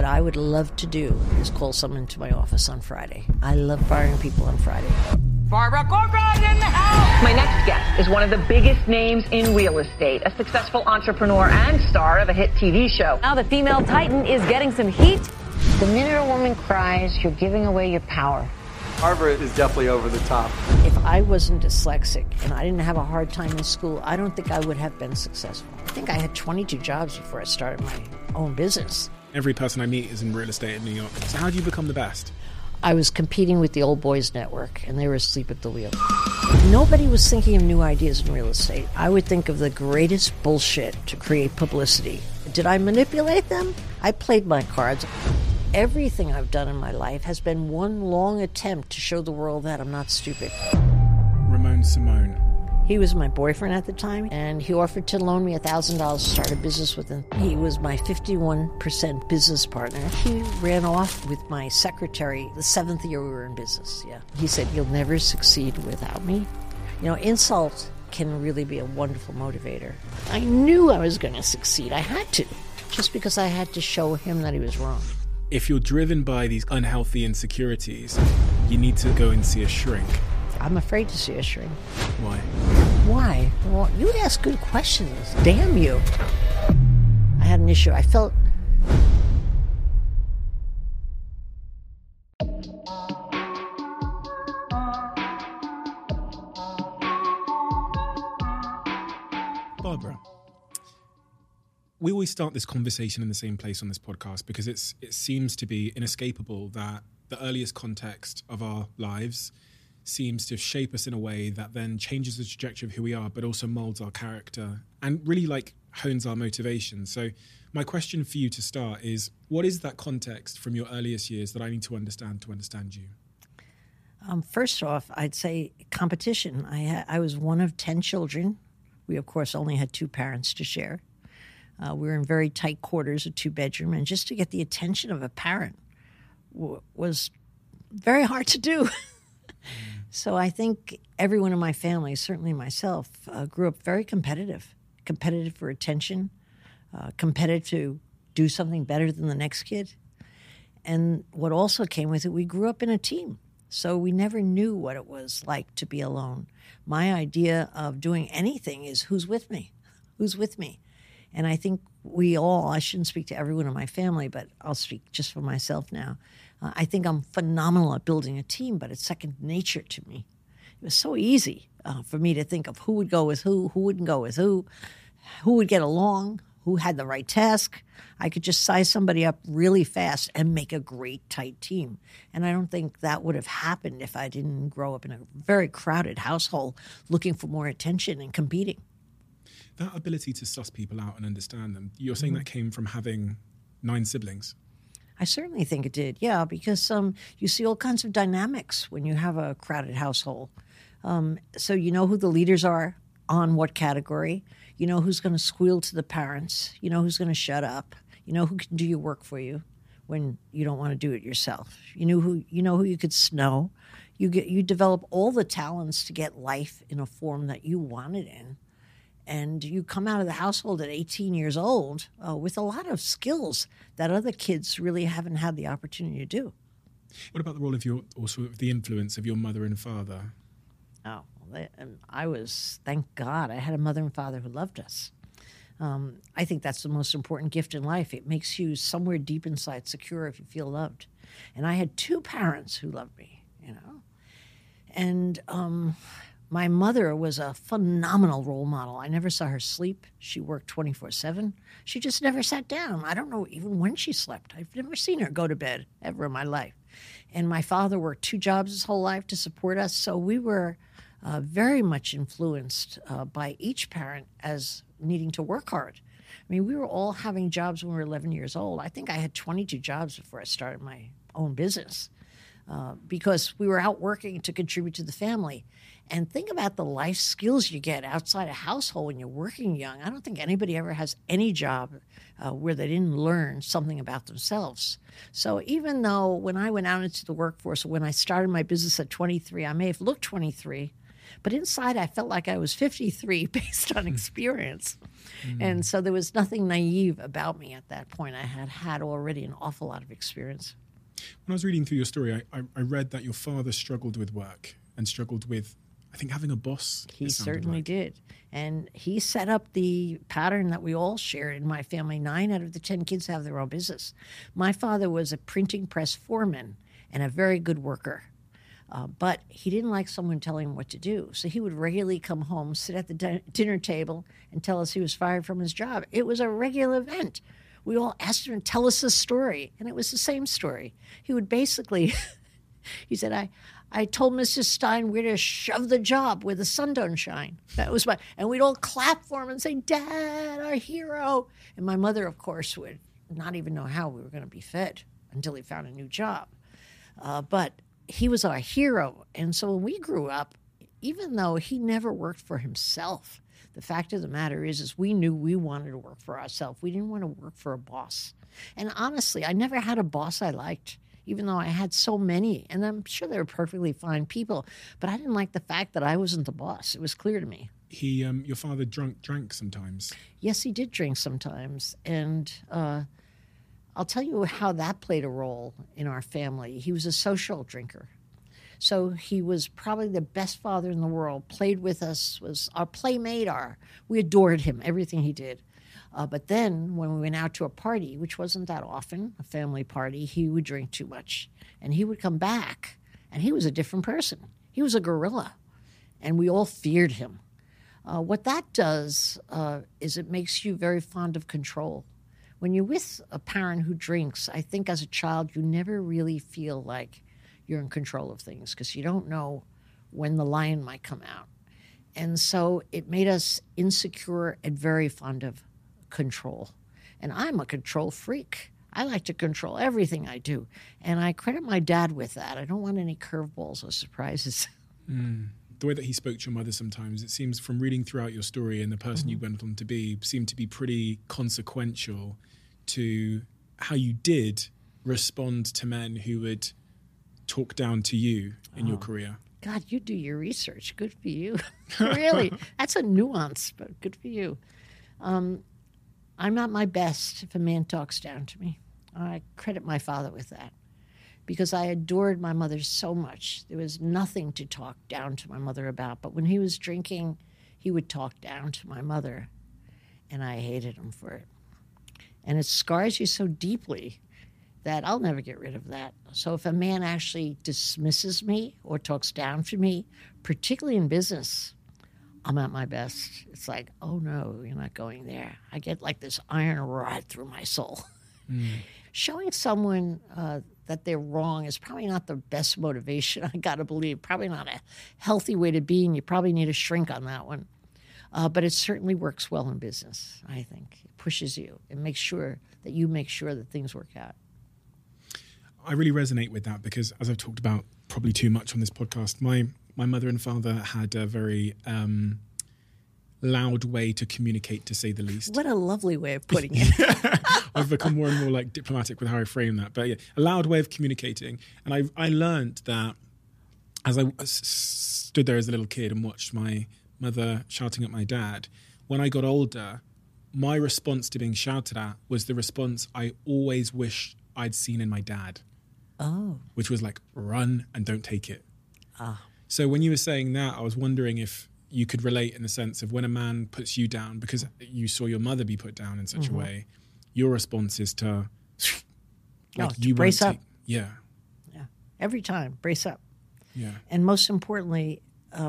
What I would love to do is call someone to my office on Friday. I love firing people on Friday. Barbara Corcoran in the house! My next guest is one of the biggest names in real estate, a successful entrepreneur and star of a hit TV show. Now the female titan is getting some heat. The minute a woman cries, you're giving away your power. Barbara is definitely over the top. If I wasn't dyslexic and I didn't have a hard time in school, I don't think I would have been successful. I think I had 22 jobs before I started my own business. Every person I meet is in real estate in New York. So how do you become the best? I was competing with the old boys network, and they were asleep at the wheel. Nobody was thinking of new ideas in real estate. I would think of the greatest bullshit to create publicity. Did I manipulate them? I played my cards. Everything I've done in my life has been one long attempt to show the world that I'm not stupid. Ramon Simone. He was my boyfriend at the time, and he offered to loan me $1,000 to start a business with him. He was my 51% business partner. He ran off with my secretary the seventh year we were in business, yeah. He said, "You'll never succeed without me." You know, insult can really be a wonderful motivator. I knew I was going to succeed. I had to, just because I had to show him that he was wrong. If you're driven by these unhealthy insecurities, you need to go and see a shrink. I'm afraid to see a shrink. Why? Why? Well, you would ask good questions. Damn you. I had an issue. I felt... Barbara, we always start this conversation in the same place on this podcast because it seems to be inescapable that the earliest context of our lives seems to shape us in a way that then changes the trajectory of who we are, but also molds our character and really like hones our motivation. So my question for you to start is, what is that context from your earliest years that I need to understand you? First off, I'd say competition. I was one of 10 children. We, of course, only had two parents to share. We were in very tight quarters, a two-bedroom, and just to get the attention of a parent was very hard to do. So I think everyone in my family, certainly myself, grew up very competitive for attention, competitive to do something better than the next kid. And what also came with it, we grew up in a team. So we never knew what it was like to be alone. My idea of doing anything is who's with me. And I think I shouldn't speak to everyone in my family, but I'll speak just for myself now. I think I'm phenomenal at building a team, but it's second nature to me. It was so easy for me to think of who would go with who wouldn't go with who would get along, who had the right task. I could just size somebody up really fast and make a great tight team. And I don't think that would have happened if I didn't grow up in a very crowded household looking for more attention and competing. That ability to suss people out and understand them, you're saying that came from having 9 siblings? I certainly think it did, yeah, because you see all kinds of dynamics when you have a crowded household. So you know who the leaders are on what category. You know who's going to squeal to the parents. You know who's going to shut up. You know who can do your work for you when you don't want to do it yourself. You know who you could snow. You develop all the talents to get life in a form that you want it in. And you come out of the household at 18 years old with a lot of skills that other kids really haven't had the opportunity to do. What about the role of the influence of your mother and father? Oh, thank God, I had a mother and father who loved us. I think that's the most important gift in life. It makes you somewhere deep inside secure if you feel loved. And I had 2 parents who loved me, you know. And... my mother was a phenomenal role model. I never saw her sleep. She worked 24/7. She just never sat down. I don't know even when she slept. I've never seen her go to bed ever in my life. And my father worked 2 jobs his whole life to support us. So we were very much influenced by each parent as needing to work hard. I mean, we were all having jobs when we were 11 years old. I think I had 22 jobs before I started my own business because we were out working to contribute to the family. And think about the life skills you get outside a household when you're working young. I don't think anybody ever has any job where they didn't learn something about themselves. So even though when I went out into the workforce, when I started my business at 23, I may have looked 23, But inside, I felt like I was 53 based on experience. Mm-hmm. And so there was nothing naive about me at that point. I had already an awful lot of experience. When I was reading through your story, I read that your father struggled with work and struggled with, I think, having a boss. He certainly did. And he set up the pattern that we all share in my family. 9 out of the 10 kids have their own business. My father was a printing press foreman and a very good worker. But he didn't like someone telling him what to do. So he would regularly come home, sit at the dinner table, and tell us he was fired from his job. It was a regular event. We all asked him to tell us a story, and it was the same story. He would basically, he said, I told Mrs. Stein where to shove the job where the sun don't shine. That was my, and we'd all clap for him and say, Dad, our hero. And my mother, of course, would not even know how we were going to be fed until he found a new job. But he was our hero. And so when we grew up, even though he never worked for himself, the fact of the matter is we knew we wanted to work for ourselves. We didn't want to work for a boss. And honestly, I never had a boss I liked, even though I had so many. And I'm sure they were perfectly fine people. But I didn't like the fact that I wasn't the boss. It was clear to me. He, your father drank sometimes. Yes, he did drink sometimes. And I'll tell you how that played a role in our family. He was a social drinker. So he was probably the best father in the world, played with us, was our playmate. We adored him, everything he did. But then when we went out to a party, which wasn't that often, a family party, he would drink too much. And he would come back, and he was a different person. He was a gorilla, and we all feared him. What that does is it makes you very fond of control. When you're with a parent who drinks, I think as a child, you never really feel like you're in control of things because you don't know when the lion might come out. And so it made us insecure and very fond of control. And I'm a control freak. I like to control everything I do. And I credit my dad with that. I don't want any curveballs or surprises. The way that he spoke to your mother sometimes, it seems from reading throughout your story and the person you went on to be, seemed to be pretty consequential to how you did respond to men who would talk down to you in your career. God, you do your research. Good for you. Really. That's a nuance, but good for you. I'm not my best if a man talks down to me. I credit my father with that, because I adored my mother so much. There was nothing to talk down to my mother about. But when he was drinking, he would talk down to my mother, and I hated him for it. And it scars you so deeply that I'll never get rid of that. So if a man actually dismisses me or talks down to me, particularly in business, I'm at my best. It's like, oh, no, you're not going there. I get like this iron rod through my soul. Showing someone that they're wrong is probably not the best motivation, I got to believe. Probably not a healthy way to be, and you probably need a shrink on that one. But it certainly works well in business, I think. It pushes you. It makes sure that you make sure that things work out. I really resonate with that because, as I've talked about probably too much on this podcast, my mother and father had a very loud way to communicate, to say the least. What a lovely way of putting it. I've become more and more like diplomatic with how I frame that. But yeah, a loud way of communicating. And I learned that as I stood there as a little kid and watched my mother shouting at my dad, when I got older, my response to being shouted at was the response I always wished I'd seen in my dad. Oh. Which was like, run and don't take it. Ah. So when you were saying that, I was wondering if you could relate in the sense of when a man puts you down, because you saw your mother be put down in such a way, your response is to, like, to brace up. Yeah. Every time, brace up. Yeah. And most importantly,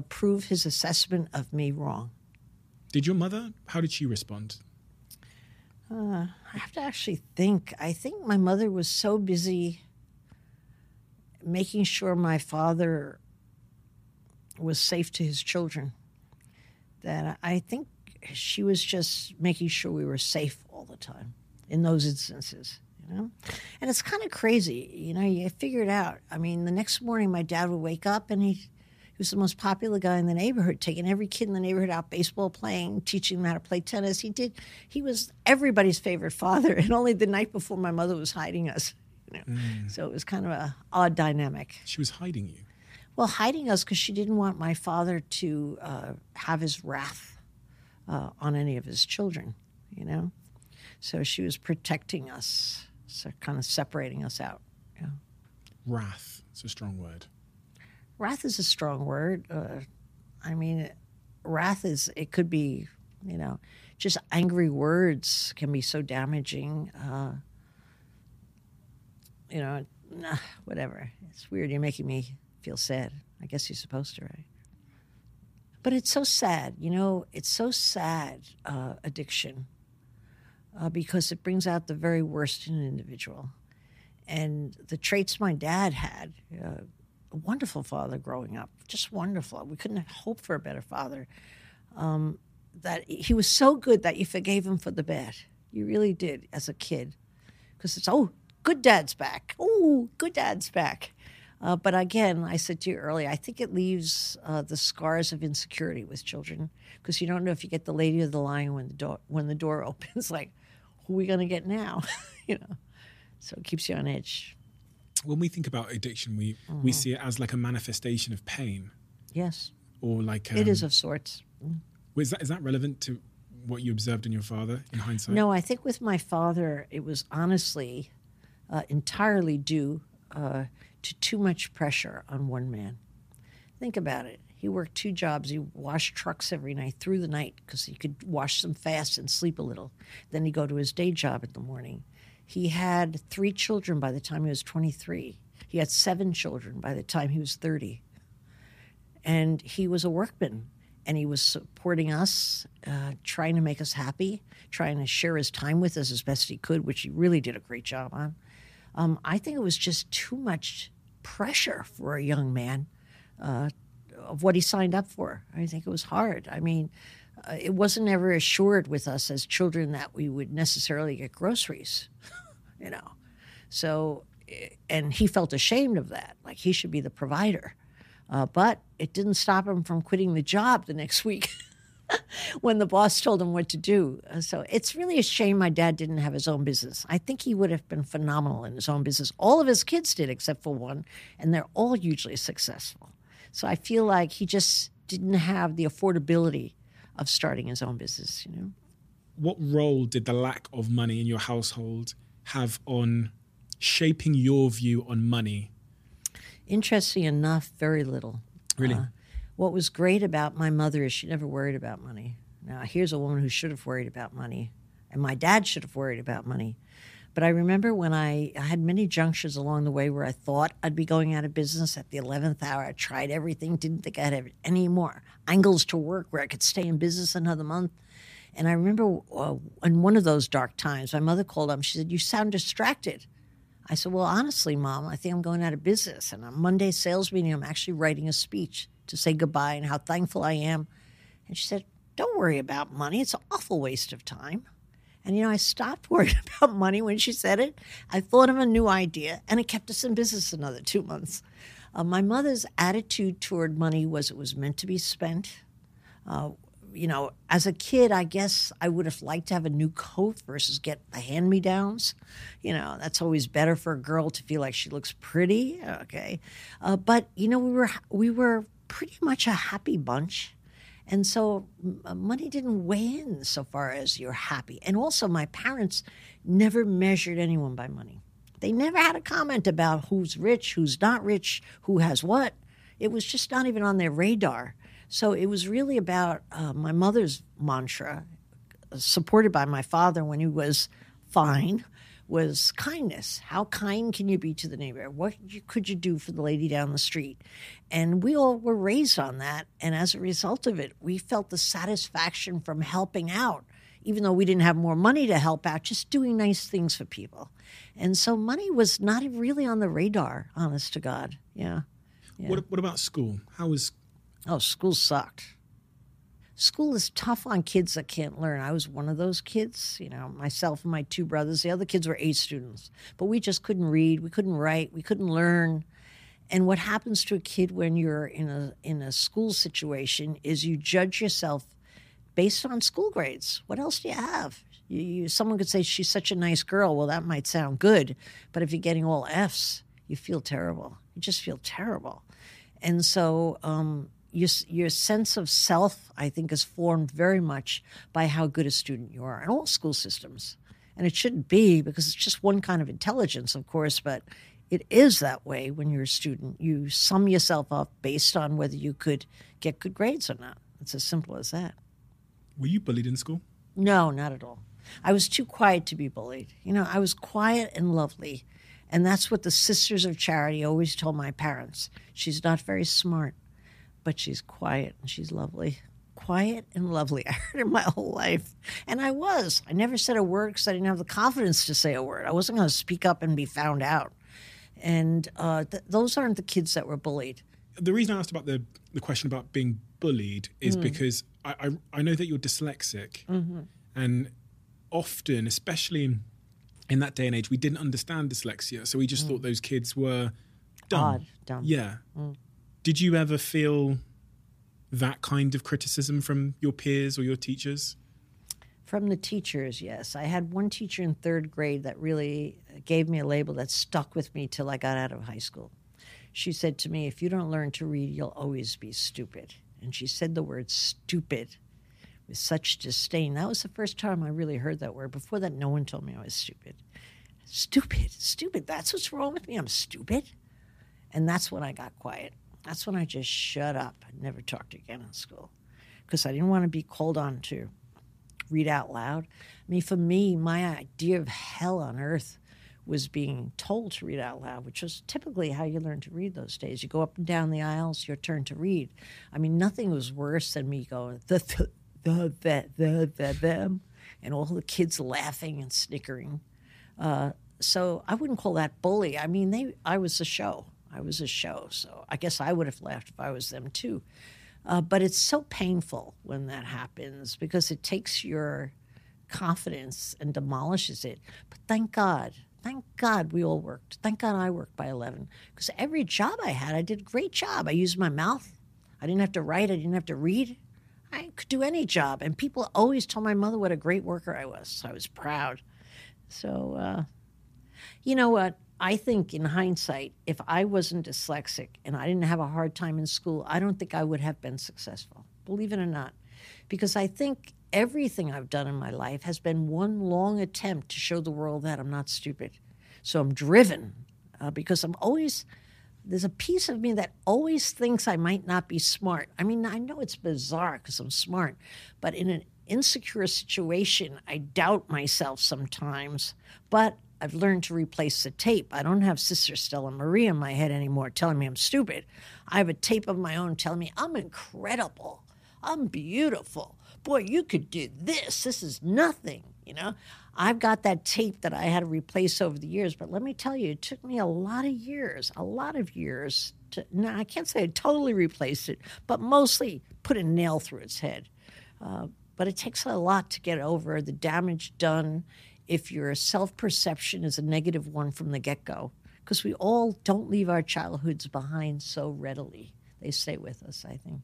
prove his assessment of me wrong. Did your mother, how did she respond? I have to actually think. I think my mother was so busy making sure my father was safe to his children that I think she was just making sure we were safe all the time in those instances, you know? And it's kind of crazy, you know, you figure it out. I mean, the next morning my dad would wake up and he was the most popular guy in the neighborhood, taking every kid in the neighborhood out baseball playing, teaching them how to play tennis. He was everybody's favorite father, and only the night before my mother was hiding us, you know? So it was kind of an odd dynamic. She was hiding you? Well, hiding us because she didn't want my father to have his wrath on any of his children, you know. So she was protecting us, so kind of separating us out. Yeah. Wrath, it's a strong word. Wrath is a strong word. I mean, wrath is, it could be, you know, just angry words can be so damaging. You know, nah, whatever. It's weird. You're making me feel sad. I guess you're supposed to, right? But it's so sad. You know, it's so sad, addiction, because it brings out the very worst in an individual. And the traits my dad had, a wonderful father growing up, just wonderful. We couldn't hope for a better father. That he was so good that you forgave him for the bad. You really did as a kid. Because it's, oh, good dad's back. Oh, good dad's back. But again, I said to you earlier, I think it leaves the scars of insecurity with children, because you don't know if you get the lady or the lion when the door opens, like, who are we going to get now? You know, so it keeps you on edge. When we think about addiction, we see it as like a manifestation of pain. Yes. Or like... it is of sorts. Is that relevant to what you observed in your father in hindsight? No, I think with my father, it was honestly entirely due to too much pressure on one man. Think about it. He worked two jobs. He washed trucks every night through the night because he could wash them fast and sleep a little. Then he'd go to his day job in the morning. He had 3 children by the time he was 23. He had 7 children by the time he was 30. And he was a workman. And he was supporting us, trying to make us happy, trying to share his time with us as best he could, which he really did a great job on. I think it was just too much pressure for a young man of what he signed up for. I think it was hard. I mean, it wasn't ever assured with us as children that we would necessarily get groceries, you know. So, and he felt ashamed of that, like he should be the provider. But it didn't stop him from quitting the job the next week when the boss told him what to do. So it's really a shame my dad didn't have his own business. I think he would have been phenomenal in his own business. All of his kids did except for one, and they're all hugely successful. So I feel like he just didn't have the affordability of starting his own business, you know. What role did the lack of money in your household have on shaping your view on money? Interesting enough, very little. Really? What was great about my mother is she never worried about money. Now, here's a woman who should have worried about money, and my dad should have worried about money. But I remember when I had many junctures along the way where I thought I'd be going out of business at the 11th hour. I tried everything, didn't think I'd have any more angles to work where I could stay in business another month. And I remember in one of those dark times, my mother called up. She said, "You sound distracted." I said, "Well, honestly, Mom, I think I'm going out of business. And on Monday's sales meeting, I'm actually writing a speech to say goodbye and how thankful I am." And she said, "Don't worry about money. It's an awful waste of time." And, you know, I stopped worrying about money when she said it. I thought of a new idea, and it kept us in business another 2 months. My mother's attitude toward money was it was meant to be spent. You know, as a kid, I guess I would have liked to have a new coat versus get the hand-me-downs. You know, that's always better for a girl to feel like she looks pretty. Okay. But, you know, we were pretty much a happy bunch. And so money didn't weigh in so far as you're happy. And also my parents never measured anyone by money. They never had a comment about who's rich, who's not rich, who has what. It was just not even on their radar. So it was really about my mother's mantra, supported by my father when he was fine, was kindness. How kind can you be to the neighbor? What could you do for the lady down the street? And we all were raised on that. And as a result of it, we felt the satisfaction from helping out, even though we didn't have more money to help out, just doing nice things for people. And so money was not really on the radar, honest to God. Yeah. Yeah. What about school? How was... Oh, school sucked. School is tough on kids that can't learn. I was one of those kids, you know, myself and my 2 brothers. The other kids were A students, but we just couldn't read. We couldn't write. We couldn't learn. And what happens to a kid when you're in a school situation is you judge yourself based on school grades. What else do you have? Someone could say, "She's such a nice girl." Well, that might sound good, but if you're getting all Fs, you feel terrible. You just feel terrible. And so your sense of self, I think, is formed very much by how good a student you are in all school systems. And it shouldn't be, because it's just one kind of intelligence, of course, but it is that way when you're a student. You sum yourself up based on whether you could get good grades or not. It's as simple as that. Were you bullied in school? No, not at all. I was too quiet to be bullied. You know, I was quiet and lovely. And that's what the Sisters of Charity always told my parents. She's not very smart, but she's quiet and she's lovely. Quiet and lovely. I heard it my whole life. And I was. I never said a word because I didn't have the confidence to say a word. I wasn't going to speak up and be found out. And those aren't the kids that were bullied. The reason I asked about the question about being bullied is because I know that you're dyslexic. Mm-hmm. And often, especially in that day and age, we didn't understand dyslexia. So we just thought those kids were dumb. Odd, dumb. Yeah. Mm. Did you ever feel that kind of criticism from your peers or your teachers? From the teachers, yes. I had one teacher in third grade that really gave me a label that stuck with me till I got out of high school. She said to me, if you don't learn to read, you'll always be stupid. And she said the word stupid with such disdain. That was the first time I really heard that word. Before that, no one told me I was stupid. Stupid, that's what's wrong with me. I'm stupid. And that's when I got quiet. That's when I just shut up and never talked again in school, because I didn't want to be called on to read out loud. I mean, for me, my idea of hell on earth was being told to read out loud, which was typically how you learn to read those days. You go up and down the aisles, your turn to read. I mean, nothing was worse than me going, the, them, and all the kids laughing and snickering. So I wouldn't call that bully. I mean, I was a show. So I guess I would have laughed if I was them too. But it's so painful when that happens, because it takes your confidence and demolishes it. But thank God we all worked. Thank God I worked by 11, because every job I had, I did a great job. I used my mouth. I didn't have to write. I didn't have to read. I could do any job. And people always told my mother what a great worker I was. So I was proud. So you know what? I think in hindsight, if I wasn't dyslexic and I didn't have a hard time in school, I don't think I would have been successful, believe it or not. Because I think everything I've done in my life has been one long attempt to show the world that I'm not stupid. So I'm driven because I'm always, there's a piece of me that always thinks I might not be smart. I mean, I know it's bizarre because I'm smart, but in an insecure situation, I doubt myself sometimes, but I've learned to replace the tape. I don't have Sister Stella Marie in my head anymore telling me I'm stupid. I have a tape of my own telling me I'm incredible. I'm beautiful. Boy, you could do this. This is nothing, you know. I've got that tape that I had to replace over the years. But let me tell you, it took me a lot of years to, now I can't say I totally replaced it, but mostly put a nail through its head. But it takes a lot to get over the damage done if your self-perception is a negative one from the get-go, because we all don't leave our childhoods behind so readily. They stay with us, I think.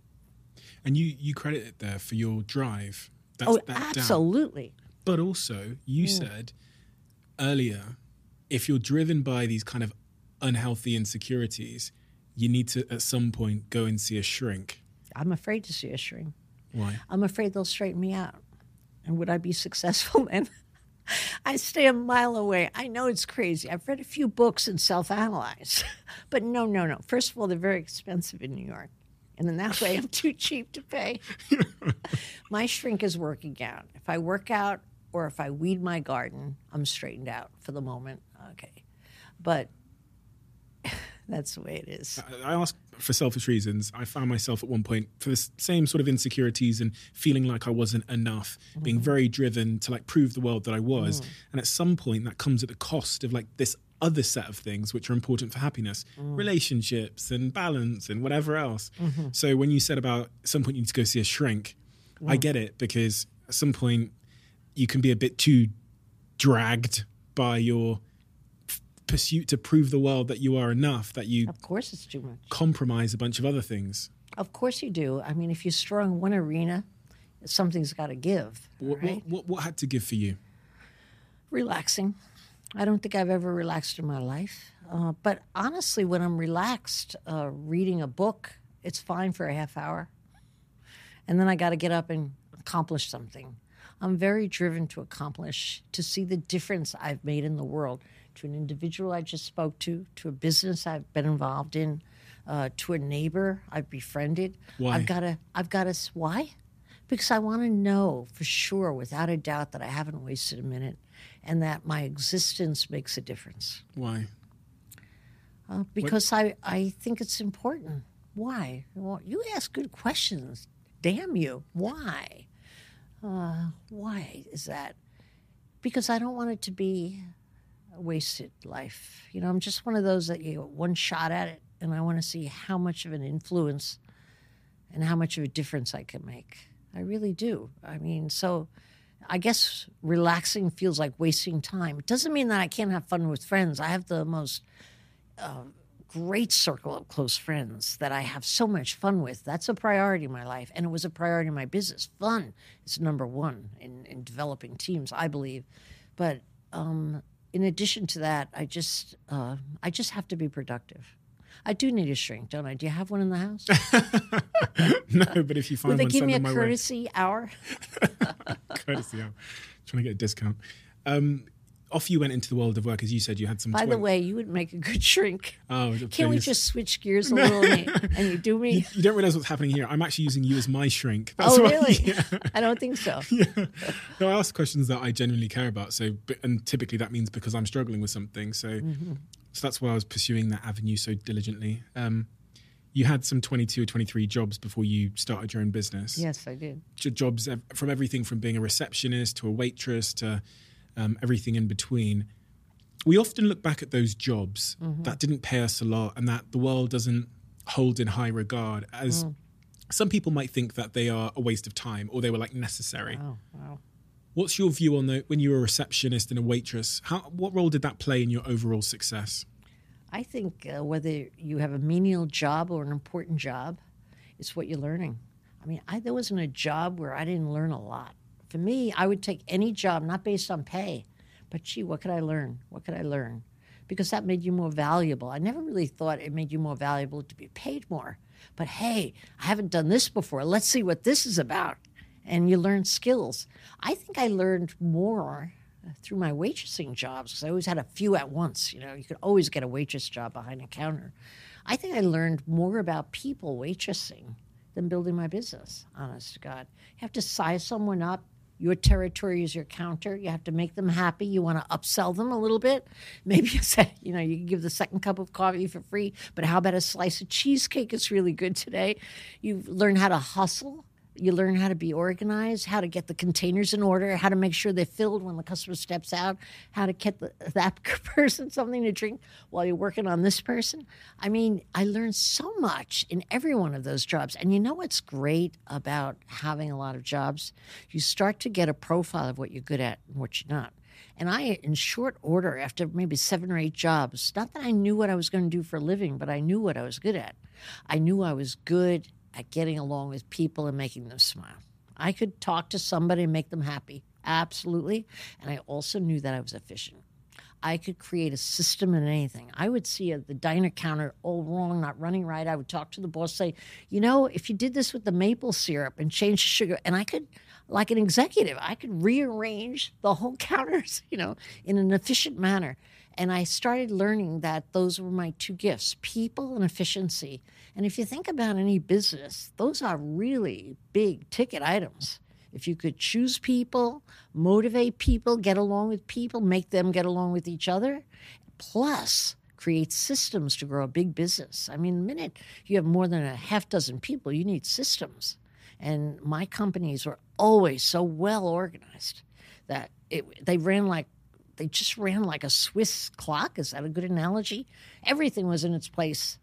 And you credit it there for your drive. That's absolutely. But also, you said earlier, if you're driven by these kind of unhealthy insecurities, you need to, at some point, go and see a shrink. I'm afraid to see a shrink. Why? I'm afraid they'll straighten me out. And would I be successful then? I stay a mile away. I know it's crazy. I've read a few books and self-analyze. But no. First of all, they're very expensive in New York. And in that way, I'm too cheap to pay. My shrink is working out. If I work out or if I weed my garden, I'm straightened out for the moment. Okay. But that's the way it is. I ask for selfish reasons. I found myself at one point for the same sort of insecurities and feeling like I wasn't enough, being very driven to like prove the world that I was. And at some point that comes at the cost of like this other set of things which are important for happiness, relationships and balance and whatever else. So when you said about at some point you need to go see a shrink, I get it, because at some point you can be a bit too dragged by your pursuit to prove the world that you are enough, that you, of course, it's too much. Compromise a bunch of other things. Of course you do. I mean, if you're strong in one arena, something's got to give. What had to give for you? Relaxing. I don't think I've ever relaxed in my life. But honestly, when I'm relaxed, reading a book, it's fine for a half hour. And then I got to get up and accomplish something. I'm very driven to accomplish, to see the difference I've made in the world, to an individual I just spoke to a business I've been involved in, to a neighbor I've befriended. Why? Why? Because I want to know for sure, without a doubt, that I haven't wasted a minute and that my existence makes a difference. Why? Because I think it's important. Why? Well, you ask good questions. Damn you. Why? Why is that? Because I don't want it to be a wasted life. You know, I'm just one of those that you get one shot at it, and I want to see how much of an influence and how much of a difference I can make. I really do. I mean, so I guess relaxing feels like wasting time. It doesn't mean that I can't have fun with friends. I have the most great circle of close friends that I have so much fun with. That's a priority in my life, and it was a priority in my business. Fun is number one in developing teams, I believe. But in addition to that, I just have to be productive. I do need a shrink, don't I? Do you have one in the house? No, but if you find one, send them my way. Will they give me a courtesy hour? Courtesy hour. Trying to get a discount. Off you went into the world of work, as you said, you had some... By the way, you would make a good shrink. Oh, can we just switch gears a little and you do me? You don't realize what's happening here. I'm actually using you as my shrink. That's really? Yeah. I don't think so. Yeah. No, I ask questions that I genuinely care about. And typically that means because I'm struggling with something. So that's why I was pursuing that avenue so diligently. You had some 22 or 23 jobs before you started your own business. Yes, I did. Jobs from everything from being a receptionist to a waitress to... everything in between. We often look back at those jobs that didn't pay us a lot and that the world doesn't hold in high regard, as some people might think that they are a waste of time or they were like necessary. Wow. What's your view on when you were a receptionist and a waitress? What role did that play in your overall success? I think whether you have a menial job or an important job, it's what you're learning. I mean, there wasn't a job where I didn't learn a lot. For me, I would take any job, not based on pay, but gee, what could I learn? What could I learn? Because that made you more valuable. I never really thought it made you more valuable to be paid more. But hey, I haven't done this before. Let's see what this is about. And you learn skills. I think I learned more through my waitressing jobs because I always had a few at once. You know, you could always get a waitress job behind a counter. I think I learned more about people waitressing than building my business, honest to God. You have to size someone up. Your territory is your counter. You have to make them happy. You want to upsell them a little bit. Maybe you say, you know, you can give the second cup of coffee for free, but how about a slice of cheesecake? It's really good today. You learn how to hustle. You learn how to be organized, how to get the containers in order, how to make sure they're filled when the customer steps out, how to get that person something to drink while you're working on this person. I mean, I learned so much in every one of those jobs. And you know what's great about having a lot of jobs? You start to get a profile of what you're good at and what you're not. And I, in short order, after maybe 7 or 8 jobs, not that I knew what I was going to do for a living, but I knew what I was good at. I knew I was good at getting along with people and making them smile. I could talk to somebody and make them happy, absolutely. And I also knew that I was efficient. I could create a system in anything. I would see the diner counter all wrong, not running right. I would talk to the boss, say, you know, if you did this with the maple syrup and change the sugar, and I could, like an executive, I could rearrange the whole counters, you know, in an efficient manner. And I started learning that those were my two gifts, people and efficiency. And if you think about any business, those are really big ticket items. If you could choose people, motivate people, get along with people, make them get along with each other, plus create systems to grow a big business. I mean, the minute you have more than a half dozen people, you need systems. And my companies were always so well organized that they just ran like a Swiss clock. Is that a good analogy? Everything was in its place.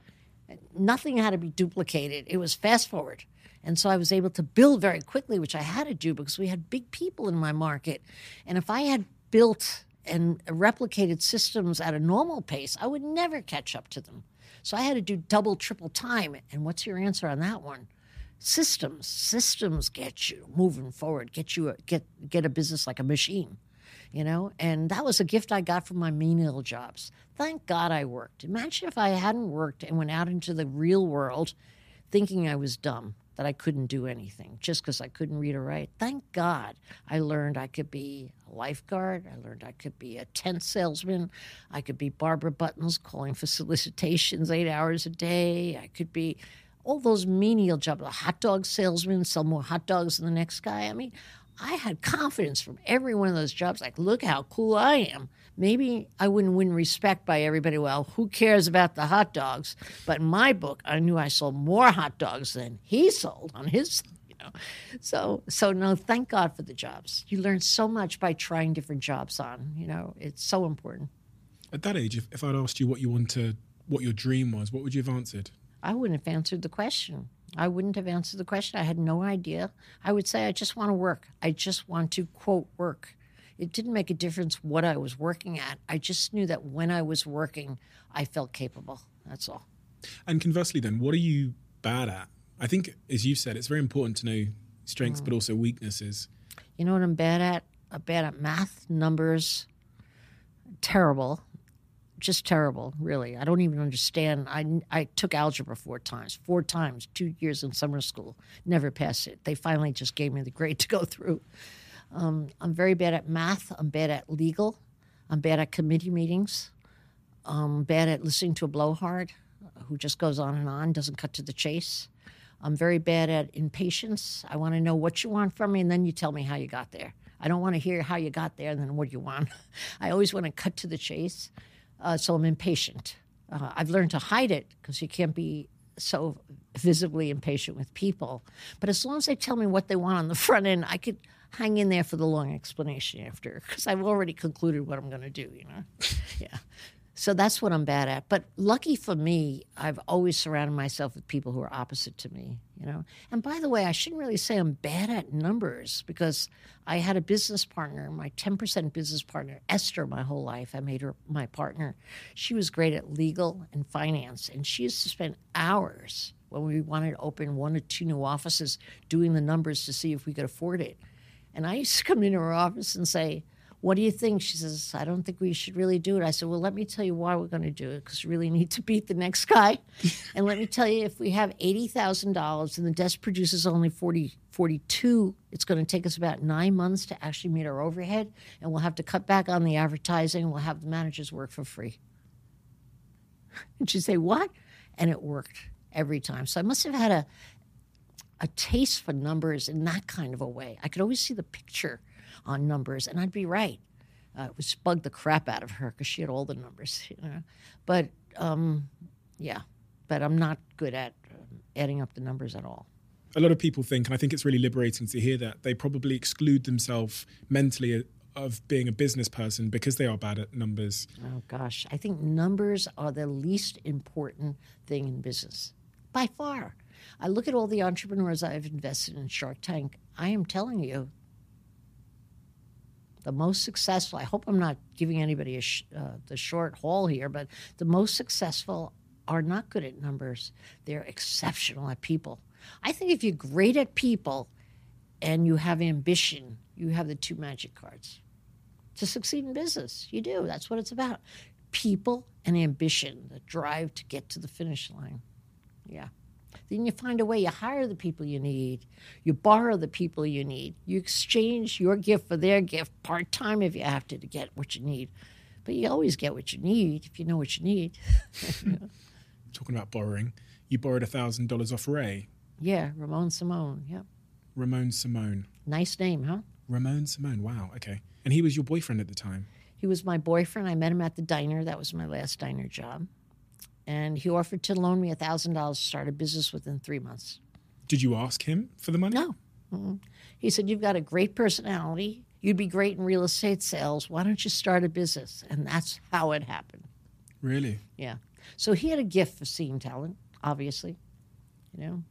Nothing had to be duplicated. It was fast forward. And so I was able to build very quickly, which I had to do because we had big people in my market. And if I had built and replicated systems at a normal pace, I would never catch up to them. So I had to do double, triple time. And what's your answer on that one? Systems get you moving forward, get a business like a machine. you know? And that was a gift I got from my menial jobs. Thank God I worked. Imagine if I hadn't worked and went out into the real world thinking I was dumb, that I couldn't do anything just because I couldn't read or write. Thank God I learned I could be a lifeguard. I learned I could be a tent salesman. I could be Barbara Buttons calling for solicitations 8 hours a day. I could be all those menial jobs, a hot dog salesman, sell more hot dogs than the next guy. I mean, I had confidence from every one of those jobs. Like, look how cool I am. Maybe I wouldn't win respect by everybody. Well, who cares about the hot dogs? But in my book, I knew I sold more hot dogs than he sold on his, you know. So no, thank God for the jobs. You learn so much by trying different jobs on, you know. It's so important. At that age, if I'd asked you what your dream was, what would you have answered? I wouldn't have answered the question. I wouldn't have answered the question. I had no idea. I would say, I just want to work. I just want to, quote, work. It didn't make a difference what I was working at. I just knew that when I was working, I felt capable. That's all. And conversely then, what are you bad at? I think, as you've said, it's very important to know strengths, but also weaknesses. You know what I'm bad at? I'm bad at math, numbers, terrible. Just terrible, really. I don't even understand. I took algebra four times, 2 years in summer school. Never passed it. They finally just gave me the grade to go through. I'm very bad at math. I'm bad at legal. I'm bad at committee meetings. I'm bad at listening to a blowhard who just goes on and on, doesn't cut to the chase. I'm very bad at impatience. I want to know what you want from me, and then you tell me how you got there. I don't want to hear how you got there and then what do you want. I always want to cut to the chase. So I'm impatient. I've learned to hide it because you can't be so visibly impatient with people. But as long as they tell me what they want on the front end, I could hang in there for the long explanation after because I've already concluded what I'm going to do, you know? Yeah. So that's what I'm bad at. But lucky for me, I've always surrounded myself with people who are opposite to me, you know? And by the way, I shouldn't really say I'm bad at numbers because I had a business partner, my 10% business partner, Esther, my whole life. I made her my partner. She was great at legal and finance, and she used to spend hours when we wanted to open 1 or 2 new offices doing the numbers to see if we could afford it. And I used to come into her office and say, "What do you think?" She says, "I don't think we should really do it." I said, "Well, let me tell you why we're going to do it, because we really need to beat the next guy. And let me tell you, if we have $80,000 and the desk produces only 42, it's going to take us about 9 months to actually meet our overhead, and we'll have to cut back on the advertising, and we'll have the managers work for free." And she'd say, "What?" And it worked every time. So I must have had a taste for numbers in that kind of a way. I could always see the picture on numbers, and I'd be right. It would bug the crap out of her because she had all the numbers, you know. But, yeah, but I'm not good at adding up the numbers at all. A lot of people think, and I think it's really liberating to hear that, they probably exclude themselves mentally of being a business person because they are bad at numbers. Oh, gosh. I think numbers are the least important thing in business, by far. I look at all the entrepreneurs I've invested in Shark Tank. I am telling you, the most successful, I hope I'm not giving anybody the short haul here, but the most successful are not good at numbers. They're exceptional at people. I think if you're great at people and you have ambition, you have the two magic cards to succeed in business. You do. That's what it's about. People and ambition, the drive to get to the finish line. Yeah. Then you find a way. You hire the people you need. You borrow the people you need. You exchange your gift for their gift part-time if you have to get what you need. But you always get what you need if you know what you need. Talking about borrowing, you borrowed $1,000 off Ray. Yeah, Ramon Simone, yeah. Ramon Simone. Nice name, huh? Ramon Simone, wow, okay. And he was your boyfriend at the time? He was my boyfriend. I met him at the diner. That was my last diner job. And he offered to loan me $1,000 to start a business within 3 months. Did you ask him for the money? No. Mm-mm. He said, "You've got a great personality. You'd be great in real estate sales. Why don't you start a business?" And that's how it happened. Really? Yeah. So he had a gift for seeing talent, obviously, you know.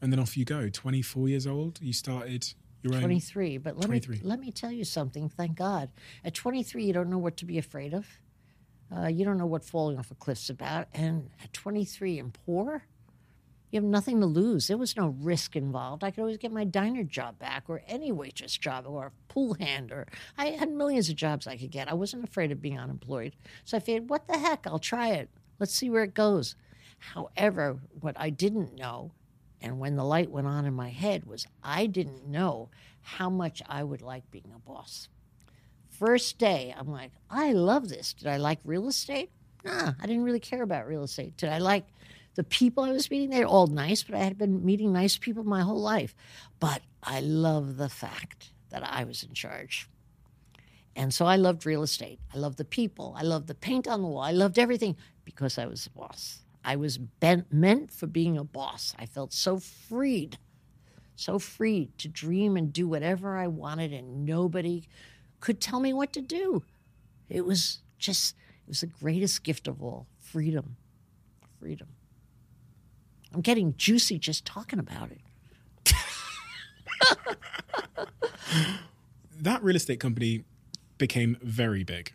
And then off you go. 24 years old, you started your own. 23. But let me tell you something, thank God. At 23, you don't know what to be afraid of. You don't know what falling off a cliff's about. And at 23 and poor, You have nothing to lose. There was no risk involved. I could always get my diner job back, or any waitress job, or a pool hand, or I had millions of jobs I could get. I wasn't afraid of being unemployed. So I figured, what the heck? I'll try it. Let's see where it goes. However, what I didn't know, and when the light went on in my head, was I didn't know how much I would like being a boss. First day, I'm like, I love this. Did I like real estate? Nah, I didn't really care about real estate. Did I like the people I was meeting? They're all nice, but I had been meeting nice people my whole life. But I love the fact that I was in charge. And so I loved real estate. I loved the people. I loved the paint on the wall. I loved everything because I was the boss. I was meant for being a boss. I felt so freed to dream and do whatever I wanted, and nobody could tell me what to do. It was the greatest gift of all, freedom. Freedom. I'm getting juicy just talking about it. That real estate company became very big.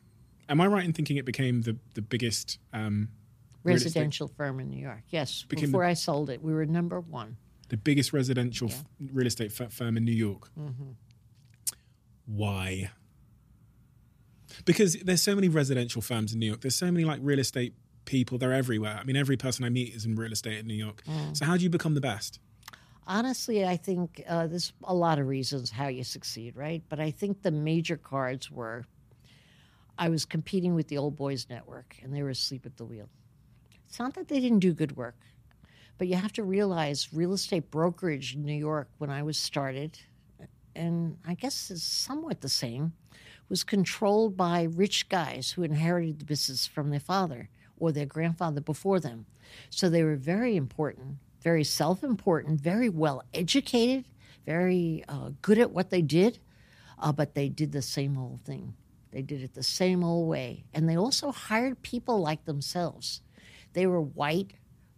Am I right in thinking it became the biggest... residential firm in New York, yes. Before I sold it, we were number one. The biggest residential real estate firm in New York. Mm-hmm. Why? Because there's so many residential firms in New York. There's so many like real estate people. They're everywhere. I mean, every person I meet is in real estate in New York. Mm. So how do you become the best? Honestly, I think there's a lot of reasons how you succeed, right? But I think the major cards were I was competing with the old boys network, and they were asleep at the wheel. It's not that they didn't do good work, but you have to realize real estate brokerage in New York when I was started, and I guess it's somewhat the same, was controlled by rich guys who inherited the business from their father or their grandfather before them. So they were very important, very self-important, very well-educated, very good at what they did, but they did the same old thing. They did it the same old way. And they also hired people like themselves. They were white,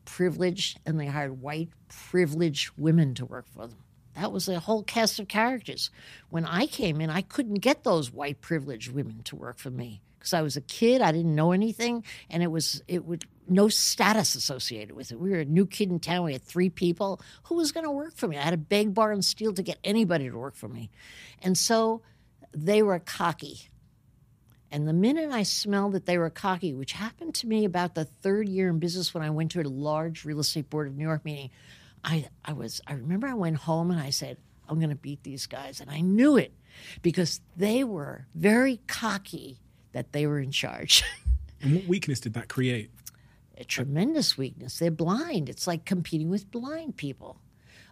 privileged, and they hired white, privileged women to work for them. That was a whole cast of characters. When I came in, I couldn't get those white privileged women to work for me because I was a kid. I didn't know anything, and it would no status associated with it. We were a new kid in town. We had three people. Who was going to work for me? I had to beg, borrow, and steal to get anybody to work for me. And so they were cocky. And the minute I smelled that they were cocky, which happened to me about the third year in business when I went to a large real estate board of New York meeting, I remember I went home and I said, I'm going to beat these guys. And I knew it because they were very cocky that they were in charge. And what weakness did that create? A tremendous weakness. They're blind. It's like competing with blind people.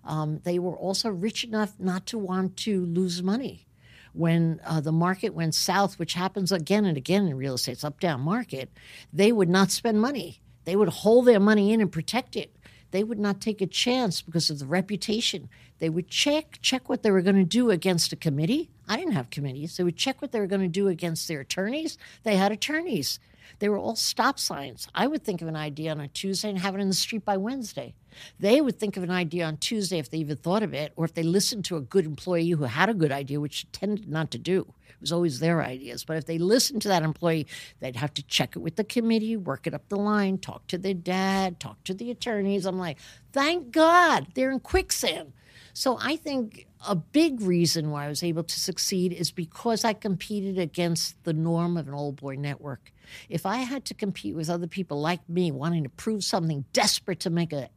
They were also rich enough not to want to lose money. When the market went south, which happens again and again in real estate, it's up-down market, they would not spend money. They would hold their money in and protect it. They would not take a chance because of the reputation. They would check what they were going to do against a committee. I didn't have committees. They would check what they were going to do against their attorneys. They had attorneys. They were all stop signs. I would think of an idea on a Tuesday and have it in the street by Wednesday. They would think of an idea on Tuesday if they even thought of it, or if they listened to a good employee who had a good idea, which tended not to do. It was always their ideas. But if they listened to that employee, they'd have to check it with the committee, work it up the line, talk to their dad, talk to the attorneys. I'm like, thank God they're in quicksand. So I think a big reason why I was able to succeed is because I competed against the norm of an old boy network. If I had to compete with other people like me wanting to prove something, desperate to make a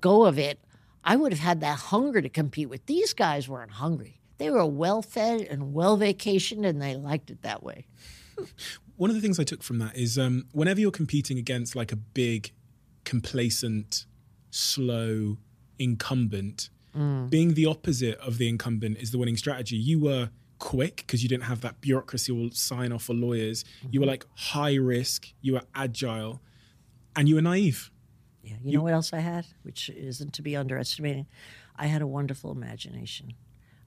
go of it, I would have had that hunger to compete with. These guys weren't hungry. They were well-fed and well-vacationed, and they liked it that way. One of the things I took from that is whenever you're competing against like a big, complacent, slow incumbent, being the opposite of the incumbent is the winning strategy. You were quick because you didn't have that bureaucracy or sign off for lawyers. Mm-hmm. You were like high risk. You were agile, and you were naive. Yeah, you know what else I had, which isn't to be underestimated. I had a wonderful imagination.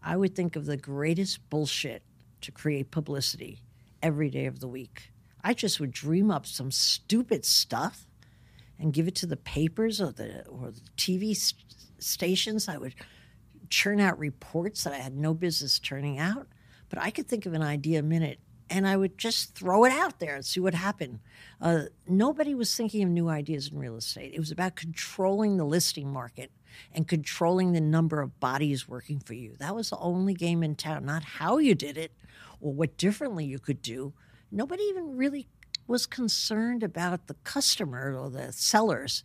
I would think of the greatest bullshit to create publicity every day of the week. I just would dream up some stupid stuff and give it to the papers or the TV stations. I would churn out reports that I had no business turning out, but I could think of an idea a minute and I would just throw it out there and see what happened. Nobody was thinking of new ideas in real estate. It was about controlling the listing market and controlling the number of bodies working for you. That was the only game in town, not how you did it or what differently you could do. Nobody even really was concerned about the customer or the sellers.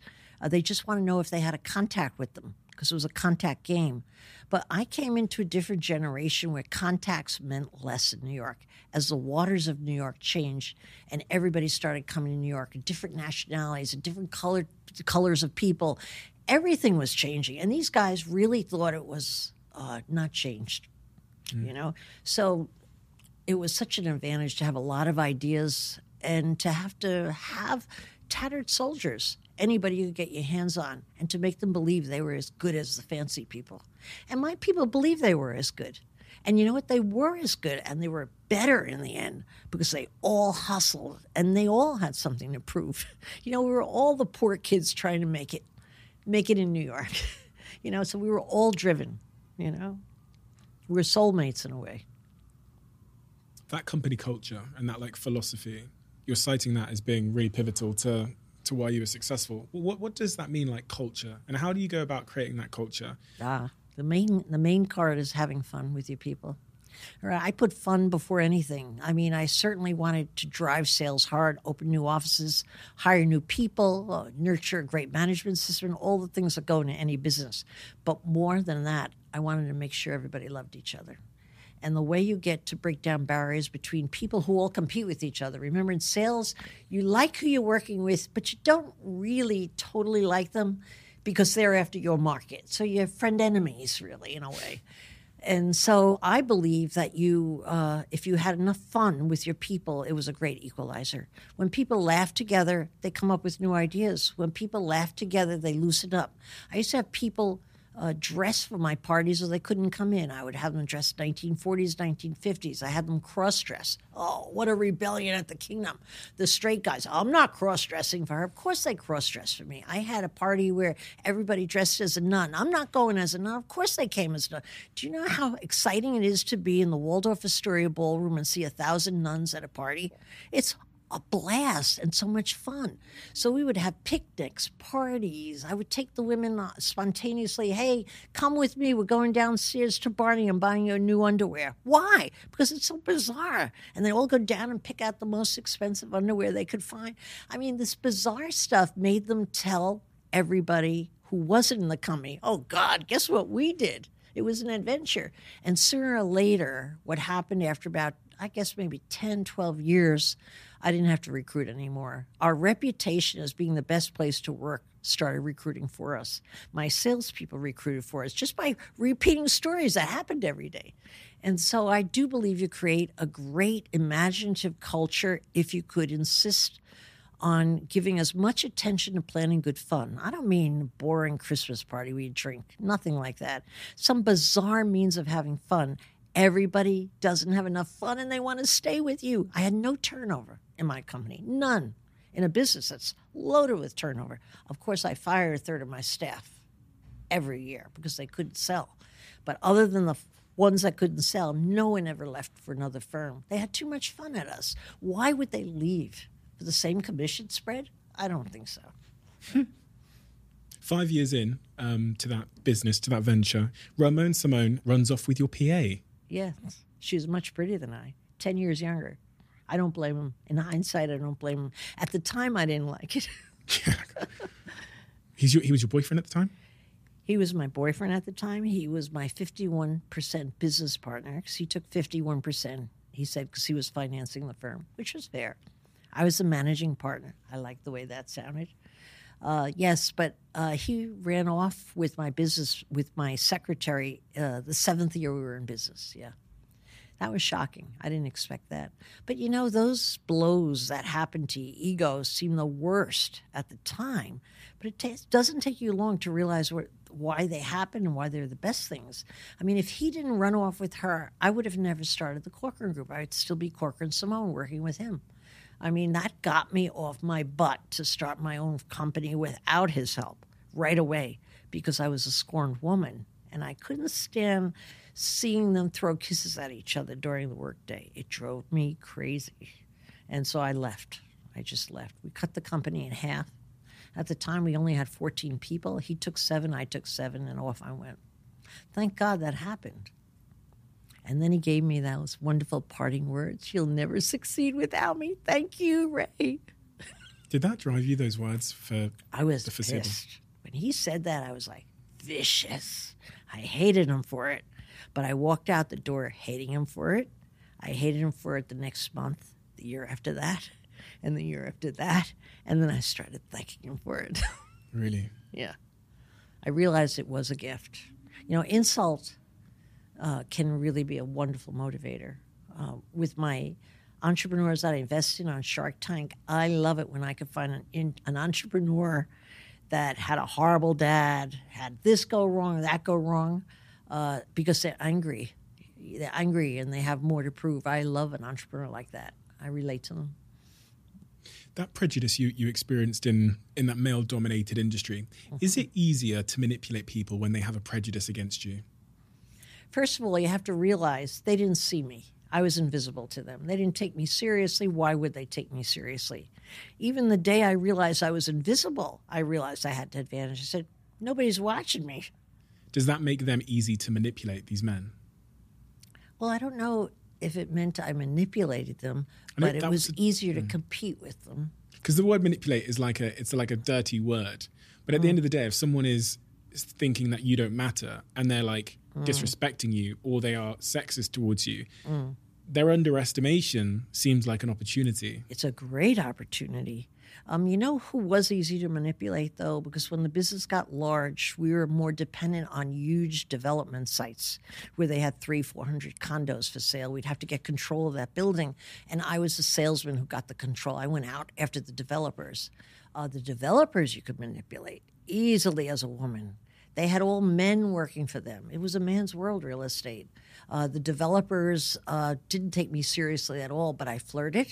They just want to know if they had a contact with them, because it was a contact game. But I came into a different generation where contacts meant less in New York. As the waters of New York changed and everybody started coming to New York, and different nationalities and different colors of people, everything was changing. And these guys really thought it was not changed, you know? So it was such an advantage to have a lot of ideas and to have tattered soldiers, anybody you could get your hands on, and to make them believe they were as good as the fancy people. And my people believed they were as good. And you know what? They were as good, and they were better in the end, because they all hustled, and they all had something to prove. You know, we were all the poor kids trying to make it in New York. You know, so we were all driven, you know. We were soulmates in a way. That company culture and that, like, philosophy, you're citing that as being really pivotal to why you were successful. What does that mean, like culture? And how do you go about creating that culture? The main card is having fun with your people. I put fun before anything. I mean, I certainly wanted to drive sales hard, open new offices, hire new people, nurture a great management system, all the things that go into any business. But more than that, I wanted to make sure everybody loved each other. And the way you get to break down barriers between people who all compete with each other. Remember, in sales, you like who you're working with, but you don't really totally like them because they're after your market. So you have friend enemies, really, in a way. And so I believe that you, if you had enough fun with your people, it was a great equalizer. When people laugh together, they come up with new ideas. When people laugh together, they loosen up. I used to have people dress for my parties or they couldn't come in. I would have them dressed 1940s, 1950s. I had them cross-dress. Oh, what a rebellion at the kingdom. The straight guys, I'm not cross-dressing for her. Of course they cross-dress for me. I had a party where everybody dressed as a nun. I'm not going as a nun. Of course they came as a nun. Do you know how exciting it is to be in the Waldorf Astoria ballroom and see 1,000 nuns at a party? It's a blast and so much fun. So we would have picnics, parties. I would take the women spontaneously. Hey, come with me. We're going downstairs to Barney. I'm buying you new underwear. Why? Because it's so bizarre. And they all go down and pick out the most expensive underwear they could find. I mean, this bizarre stuff made them tell everybody who wasn't in the company, oh, God, guess what we did? It was an adventure. And sooner or later, what happened after about, I guess, maybe 10, 12 years, I didn't have to recruit anymore. Our reputation as being the best place to work started recruiting for us. My salespeople recruited for us just by repeating stories that happened every day. And so I do believe you create a great imaginative culture if you could insist on giving as much attention to planning good fun. I don't mean boring Christmas party where you drink, nothing like that. Some bizarre means of having fun. Everybody doesn't have enough fun and they want to stay with you. I had no turnover in my company, none, in a business that's loaded with turnover. Of course, I fire a third of my staff every year because they couldn't sell. But other than the ones that couldn't sell, no one ever left for another firm. They had too much fun at us. Why would they leave? For the same commission spread? I don't think so. 5 years in to that business, to that venture, Ramon Simone runs off with your PA. Yeah, she's much prettier than I, 10 years younger. I don't blame him. In hindsight, I don't blame him. At the time, I didn't like it. He was your boyfriend at the time? He was my boyfriend at the time. He was my 51% business partner because he took 51%, he said, because he was financing the firm, which was fair. I was the managing partner. I liked the way that sounded. Yes, but he ran off with my business, with my secretary, the seventh year we were in business, yeah. That was shocking. I didn't expect that. But, you know, those blows that happen to egos seem the worst at the time. But it doesn't take you long to realize why they happen and why they're the best things. I mean, if he didn't run off with her, I would have never started the Corcoran Group. I would still be Corcoran Simone working with him. I mean, that got me off my butt to start my own company without his help right away because I was a scorned woman. And I couldn't stand seeing them throw kisses at each other during the workday, it drove me crazy. And so I left. I just left. We cut the company in half. At the time, we only had 14 people. He took 7, I took 7, and off I went. Thank God that happened. And then he gave me those wonderful parting words. You'll never succeed without me. Thank you, Ray. Did that drive you, those words, for I was the foreseeable? Pissed. When he said that, I was like, vicious. I hated him for it. But I walked out the door hating him for it. I hated him for it the next month, the year after that, and the year after that. And then I started thanking him for it. Really? Yeah. I realized it was a gift. You know, insult can really be a wonderful motivator. With my entrepreneurs that I invest in on Shark Tank, I love it when I can find an entrepreneur that had a horrible dad, had this go wrong, that go wrong, because they're angry. They're angry and they have more to prove. I love an entrepreneur like that. I relate to them. That prejudice you experienced in that male-dominated industry, mm-hmm. Is it easier to manipulate people when they have a prejudice against you? First of all, you have to realize they didn't see me. I was invisible to them. They didn't take me seriously. Why would they take me seriously? Even the day I realized I was invisible, I realized I had an advantage. I said, nobody's watching me. Does that make them easy to manipulate, these men? Well, I don't know if it meant I manipulated them, but it was easier to compete with them. Because the word manipulate is like a dirty word. But at the end of the day, if someone is thinking that you don't matter and they're like disrespecting you or they are sexist towards you, their underestimation seems like an opportunity. It's a great opportunity. You know who was easy to manipulate, though? Because when the business got large, we were more dependent on huge development sites where they had 300-400 condos for sale. We'd have to get control of that building. And I was the salesman who got the control. I went out after the developers. The developers you could manipulate easily as a woman. They had all men working for them. It was a man's world, real estate. The developers didn't take me seriously at all, but I flirted.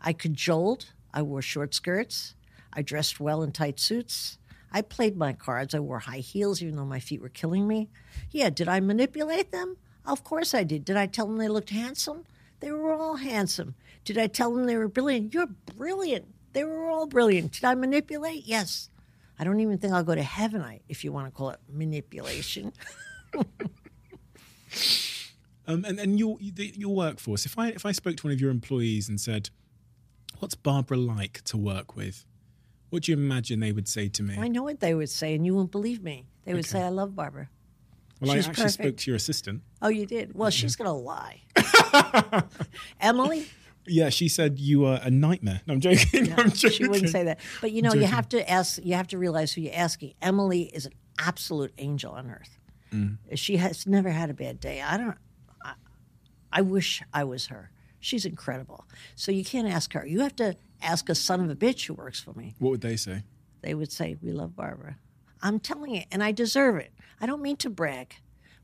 I cajoled. I wore short skirts. I dressed well in tight suits. I played my cards. I wore high heels, even though my feet were killing me. Yeah, did I manipulate them? Of course I did. Did I tell them they looked handsome? They were all handsome. Did I tell them they were brilliant? You're brilliant. They were all brilliant. Did I manipulate? Yes. I don't even think I'll go to heaven, if you want to call it manipulation. And your workforce, if I spoke to one of your employees and said, what's Barbara like to work with? What do you imagine they would say to me? I know what they would say, and you won't believe me. They would say, I love Barbara. Well, she's perfect. Spoke to your assistant. Oh, you did? Well, she's going to lie. Emily? Yeah, she said you were a nightmare. No, I'm joking. No, I'm joking. She wouldn't say that. But, you know, you have to realize who you're asking. Emily is an absolute angel on earth. Mm. She has never had a bad day. I wish I was her. She's incredible. So you can't ask her. You have to ask a son of a bitch who works for me. What would they say? They would say, we love Barbara. I'm telling you, and I deserve it. I don't mean to brag,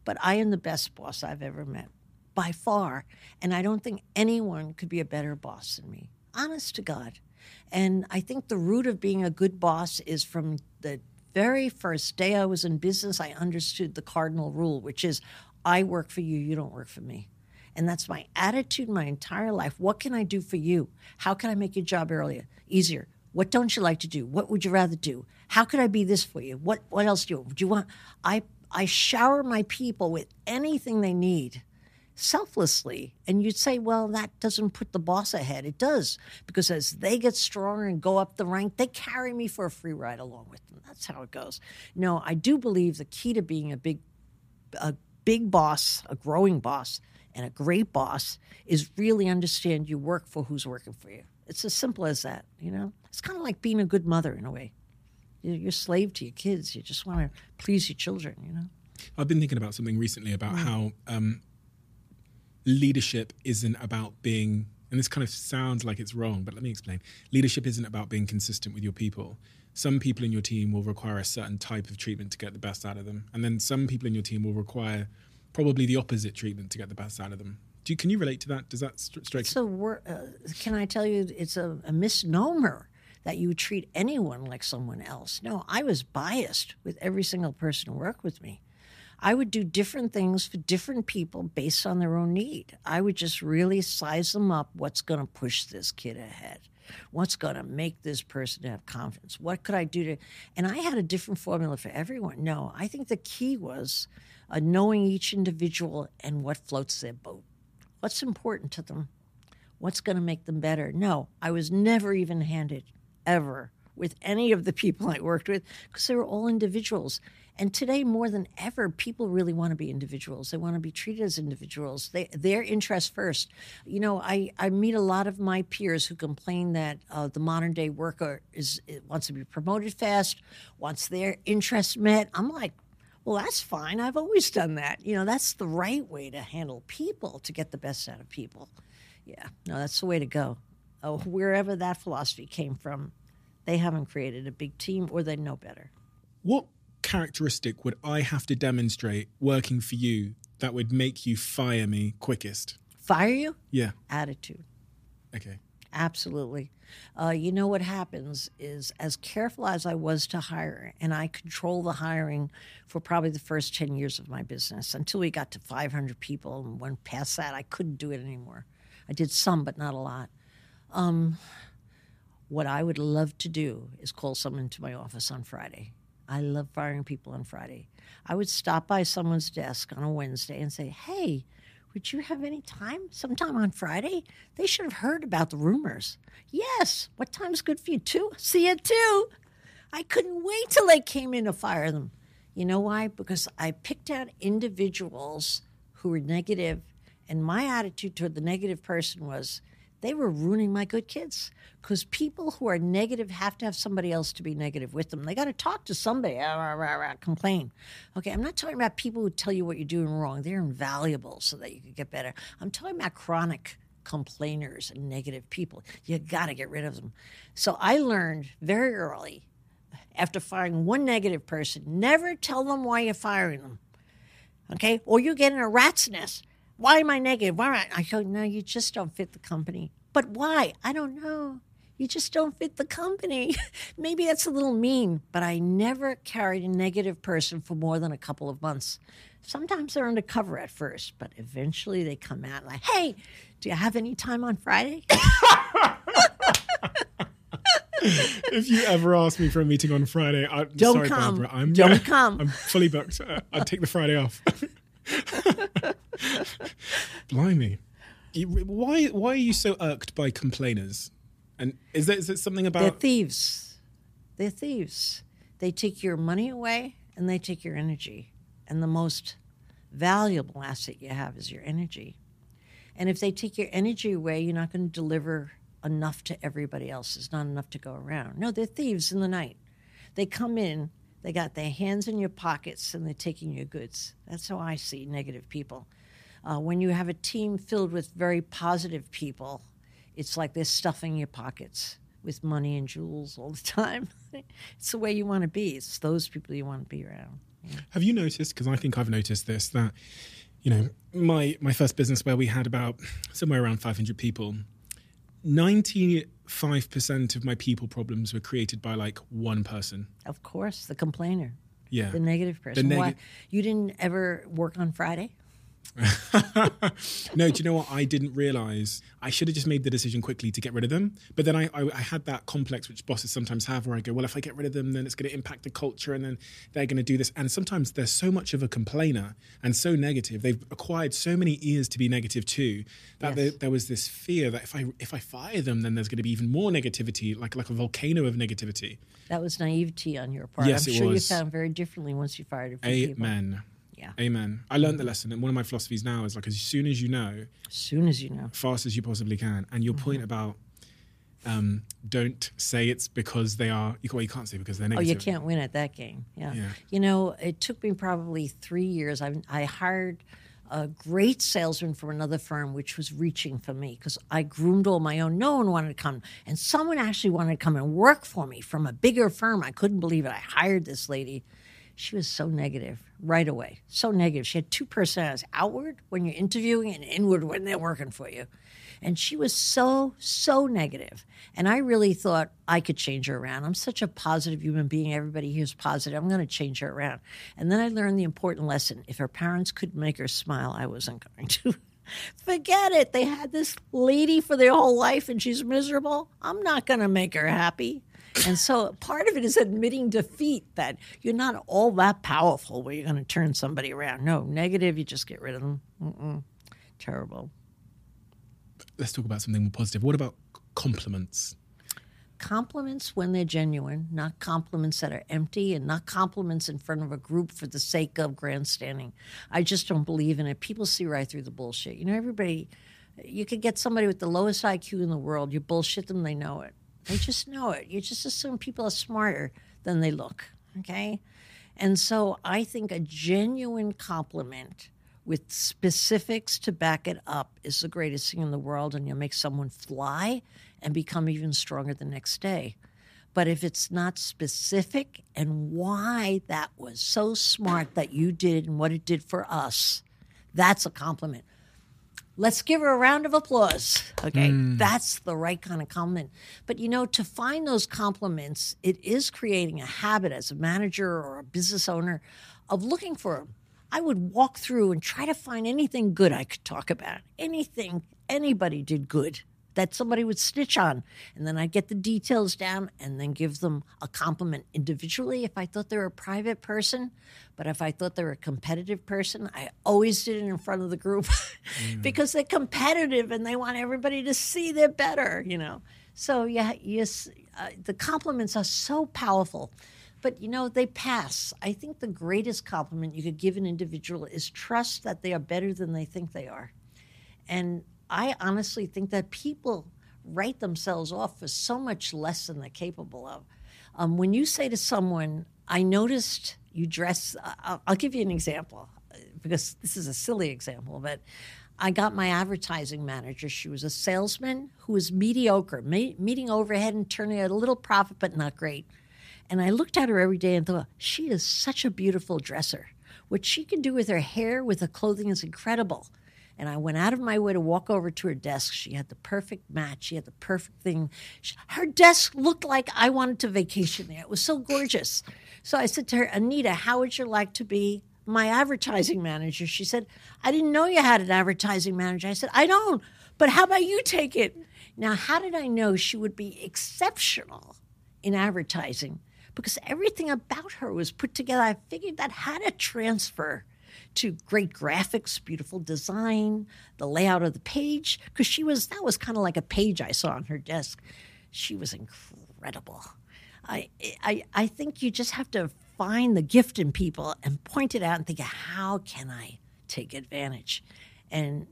but I am the best boss I've ever met, by far. And I don't think anyone could be a better boss than me, honest to God. And I think the root of being a good boss is from the very first day I was in business, I understood the cardinal rule, which is, I work for you, you don't work for me. And that's my attitude my entire life. What can I do for you? How can I make your job easier? What don't you like to do? What would you rather do? How could I be this for you? What else do you want? I shower my people with anything they need selflessly. And you'd say, well, that doesn't put the boss ahead. It does, because as they get stronger and go up the rank, they carry me for a free ride along with them. That's how it goes. No, I do believe the key to being a big boss, a growing boss, and a great boss is really understand you work for who's working for you. It's as simple as that, you know? It's kind of like being a good mother in a way. You're a slave to your kids. You just want to please your children, you know? I've been thinking about something recently about how leadership isn't about being, and this kind of sounds like it's wrong, but let me explain. Leadership isn't about being consistent with your people. Some people in your team will require a certain type of treatment to get the best out of them. And then some people in your team will require probably the opposite treatment to get the best out of them. Can you relate to that? Does that strike you? So can I tell you, it's a misnomer that you treat anyone like someone else. No, I was biased with every single person who worked with me. I would do different things for different people based on their own need. I would just really size them up. What's going to push this kid ahead? What's going to make this person have confidence? What could I do to... And I had a different formula for everyone. No, I think the key was knowing each individual and what floats their boat. What's important to them? What's going to make them better? No, I was never even-handed, ever, with any of the people I worked with, because they were all individuals. And today, more than ever, people really want to be individuals. They want to be treated as individuals. Their interests first. You know, I meet a lot of my peers who complain that the modern-day worker wants to be promoted fast, wants their interests met. I'm like, well, that's fine. I've always done that. You know, that's the right way to handle people, to get the best out of people. Yeah, no, that's the way to go. Oh, wherever that philosophy came from, they haven't created a big team, or they know better. What characteristic would I have to demonstrate working for you that would make you fire me quickest? Fire you? Yeah. Attitude. Okay. Absolutely. You know what happens is, as careful as I was to hire, and I control the hiring for probably the first 10 years of my business, until we got to 500 people, and when past that, I couldn't do it anymore. I did some, but not a lot. What I would love to do is call someone to my office on Friday. I love firing people on Friday. I would stop by someone's desk on a Wednesday and say, hey, would you have any time sometime on Friday? They should have heard about the rumors. Yes. What time's good for you? 2? See you at 2. I couldn't wait till they came in to fire them. You know why? Because I picked out individuals who were negative, and my attitude toward the negative person was, they were ruining my good kids, because people who are negative have to have somebody else to be negative with them. They got to talk to somebody, complain. Okay, I'm not talking about people who tell you what you're doing wrong. They're invaluable so that you can get better. I'm talking about chronic complainers and negative people. You got to get rid of them. So I learned very early, after firing one negative person, never tell them why you're firing them, okay? Or you get in a rat's nest. Why am I negative? Why am I go, no, you just don't fit the company. But why? I don't know. You just don't fit the company. Maybe that's a little mean, but I never carried a negative person for more than a couple of months. Sometimes they're undercover at first, but eventually they come out like, hey, do you have any time on Friday? If you ever ask me for a meeting on Friday, Don't come. Barbara, I'm fully booked. I'll take the Friday off. Blimey. Why are you so irked by complainers? And is it something about... They're thieves. They're thieves. They take your money away and they take your energy. And the most valuable asset you have is your energy. And if they take your energy away, you're not going to deliver enough to everybody else. It's not enough to go around. No, they're thieves in the night. They come in. They got their hands in your pockets and they're taking your goods. That's how I see negative people. When you have a team filled with very positive people, it's like they're stuffing your pockets with money and jewels all the time. It's the way you want to be. It's those people you want to be around. Yeah. Have you noticed, because I think I've noticed this, that, you know, my first business where we had about somewhere around 500 people, 95% of my people problems were created by like one person. Of course, the complainer. Yeah. The negative person. Why? You didn't ever work on Friday? No, do you know what? I didn't realize. I should have just made the decision quickly to get rid of them. But then I had that complex, which bosses sometimes have, where I go, well, if I get rid of them, then it's going to impact the culture and then they're going to do this. And sometimes they're so much of a complainer and so negative. They've acquired so many ears to be negative too, that yes. there was this fear that if I fire them, then there's going to be even more negativity, like a volcano of negativity. That was naivety on your part. Yes, I'm sure you found very differently once you fired a few people. Amen. Yeah. Amen. I learned the lesson. And one of my philosophies now is like, as soon as you know, fast as you possibly can. And your point about don't say it's because they are, well, you can't say because they're negative. Oh, you can't win at that game. Yeah. You know, it took me probably 3 years. I hired a great salesman from another firm, which was reaching for me because I groomed all my own. No one wanted to come. And someone actually wanted to come and work for me from a bigger firm. I couldn't believe it. I hired this lady. She was so negative right away, so negative. She had two personalities, outward when you're interviewing and inward when they're working for you. And she was so negative. And I really thought I could change her around. I'm such a positive human being. Everybody here's positive. I'm going to change her around. And then I learned the important lesson. If her parents couldn't make her smile, I wasn't going to. Forget it. They had this lady for their whole life and she's miserable. I'm not going to make her happy. And so part of it is admitting defeat, that you're not all that powerful where you're going to turn somebody around. No, negative, you just get rid of them. Mm-mm. Terrible. Let's talk about something more positive. What about compliments? Compliments when they're genuine, not compliments that are empty, and not compliments in front of a group for the sake of grandstanding. I just don't believe in it. People see right through the bullshit. You know, everybody, you could get somebody with the lowest IQ in the world. You bullshit them, they know it. They just know it. You just assume people are smarter than they look, okay? And so I think a genuine compliment with specifics to back it up is the greatest thing in the world, and you'll make someone fly and become even stronger the next day. But if it's not specific and why that was so smart that you did and what it did for us, that's a compliment. Let's give her a round of applause. Okay, That's the right kind of compliment. But, you know, to find those compliments, it is creating a habit as a manager or a business owner of looking for them. I would walk through and try to find anything good I could talk about, anything anybody did good that somebody would stitch on. And then I'd get the details down and then give them a compliment individually if I thought they were a private person. But if I thought they were a competitive person, I always did it in front of the group because they're competitive and they want everybody to see they're better, you know. So, yeah, yes, the compliments are so powerful. But, you know, they pass. I think the greatest compliment you could give an individual is trust that they are better than they think they are. And I honestly think that people write themselves off for so much less than they're capable of. When you say to someone, I noticed you dress, I'll give you an example, because this is a silly example, but I got my advertising manager. She was a salesman who was mediocre, meeting overhead and turning out a little profit, but not great. And I looked at her every day and thought, she is such a beautiful dresser. What she can do with her hair, with her clothing is incredible. And I went out of my way to walk over to her desk. She had the perfect match. She had the perfect thing. Her desk looked like I wanted to vacation there. It was so gorgeous. So I said to her, Anita, how would you like to be my advertising manager? She said, I didn't know you had an advertising manager. I said, I don't, but how about you take it? Now, how did I know she would be exceptional in advertising? Because everything about her was put together. I figured that had to transfer to great graphics, beautiful design, the layout of the page, because that was kind of like a page I saw on her desk. She was incredible. I think you just have to find the gift in people and point it out and think, how can I take advantage? And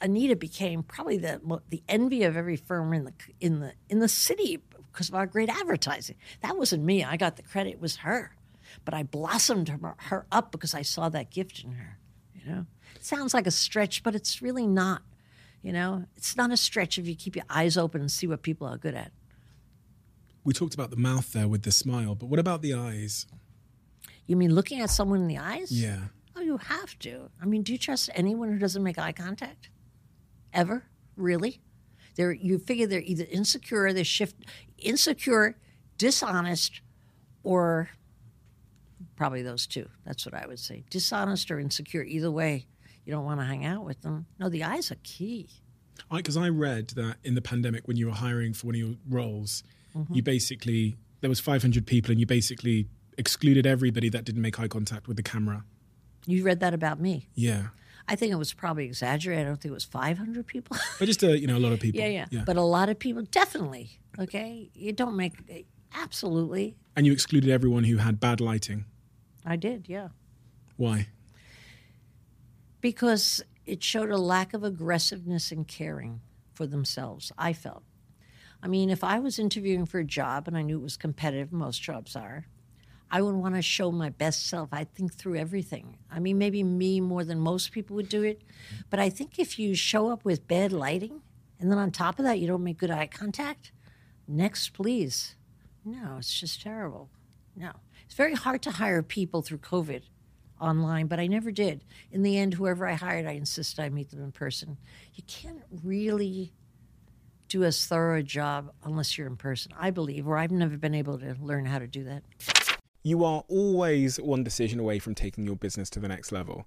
Anita became probably the envy of every firm in the city because of our great advertising. That wasn't me. I got the credit. It was her. But I blossomed her up because I saw that gift in her, you know. It sounds like a stretch, but it's really not, you know. It's not a stretch if you keep your eyes open and see what people are good at. We talked about the mouth there with the smile, but what about the eyes? You mean looking at someone in the eyes? Yeah. Oh, you have to. I mean, do you trust anyone who doesn't make eye contact? Ever? Really? You figure they're either insecure, dishonest, or... probably those two. That's what I would say. Dishonest or insecure. Either way, you don't want to hang out with them. No, the eyes are key. Because I read that in the pandemic when you were hiring for one of your roles, you basically, there was 500 people and you basically excluded everybody that didn't make eye contact with the camera. You read that about me? Yeah. I think it was probably exaggerated. I don't think it was 500 people. But just, a lot of people. Yeah. But a lot of people, definitely. Okay? You don't make, absolutely. And you excluded everyone who had bad lighting. I did, yeah. Why? Because it showed a lack of aggressiveness and caring for themselves, I felt. I mean, if I was interviewing for a job and I knew it was competitive, most jobs are, I would want to show my best self. I think through everything. I mean, maybe me more than most people would do it. But I think if you show up with bad lighting and then on top of that you don't make good eye contact, next please. No, it's just terrible. No. It's very hard to hire people through COVID online, but I never did. In the end, whoever I hired, I insisted I meet them in person. You can't really do as thorough a job unless you're in person, I believe, or I've never been able to learn how to do that. You are always one decision away from taking your business to the next level.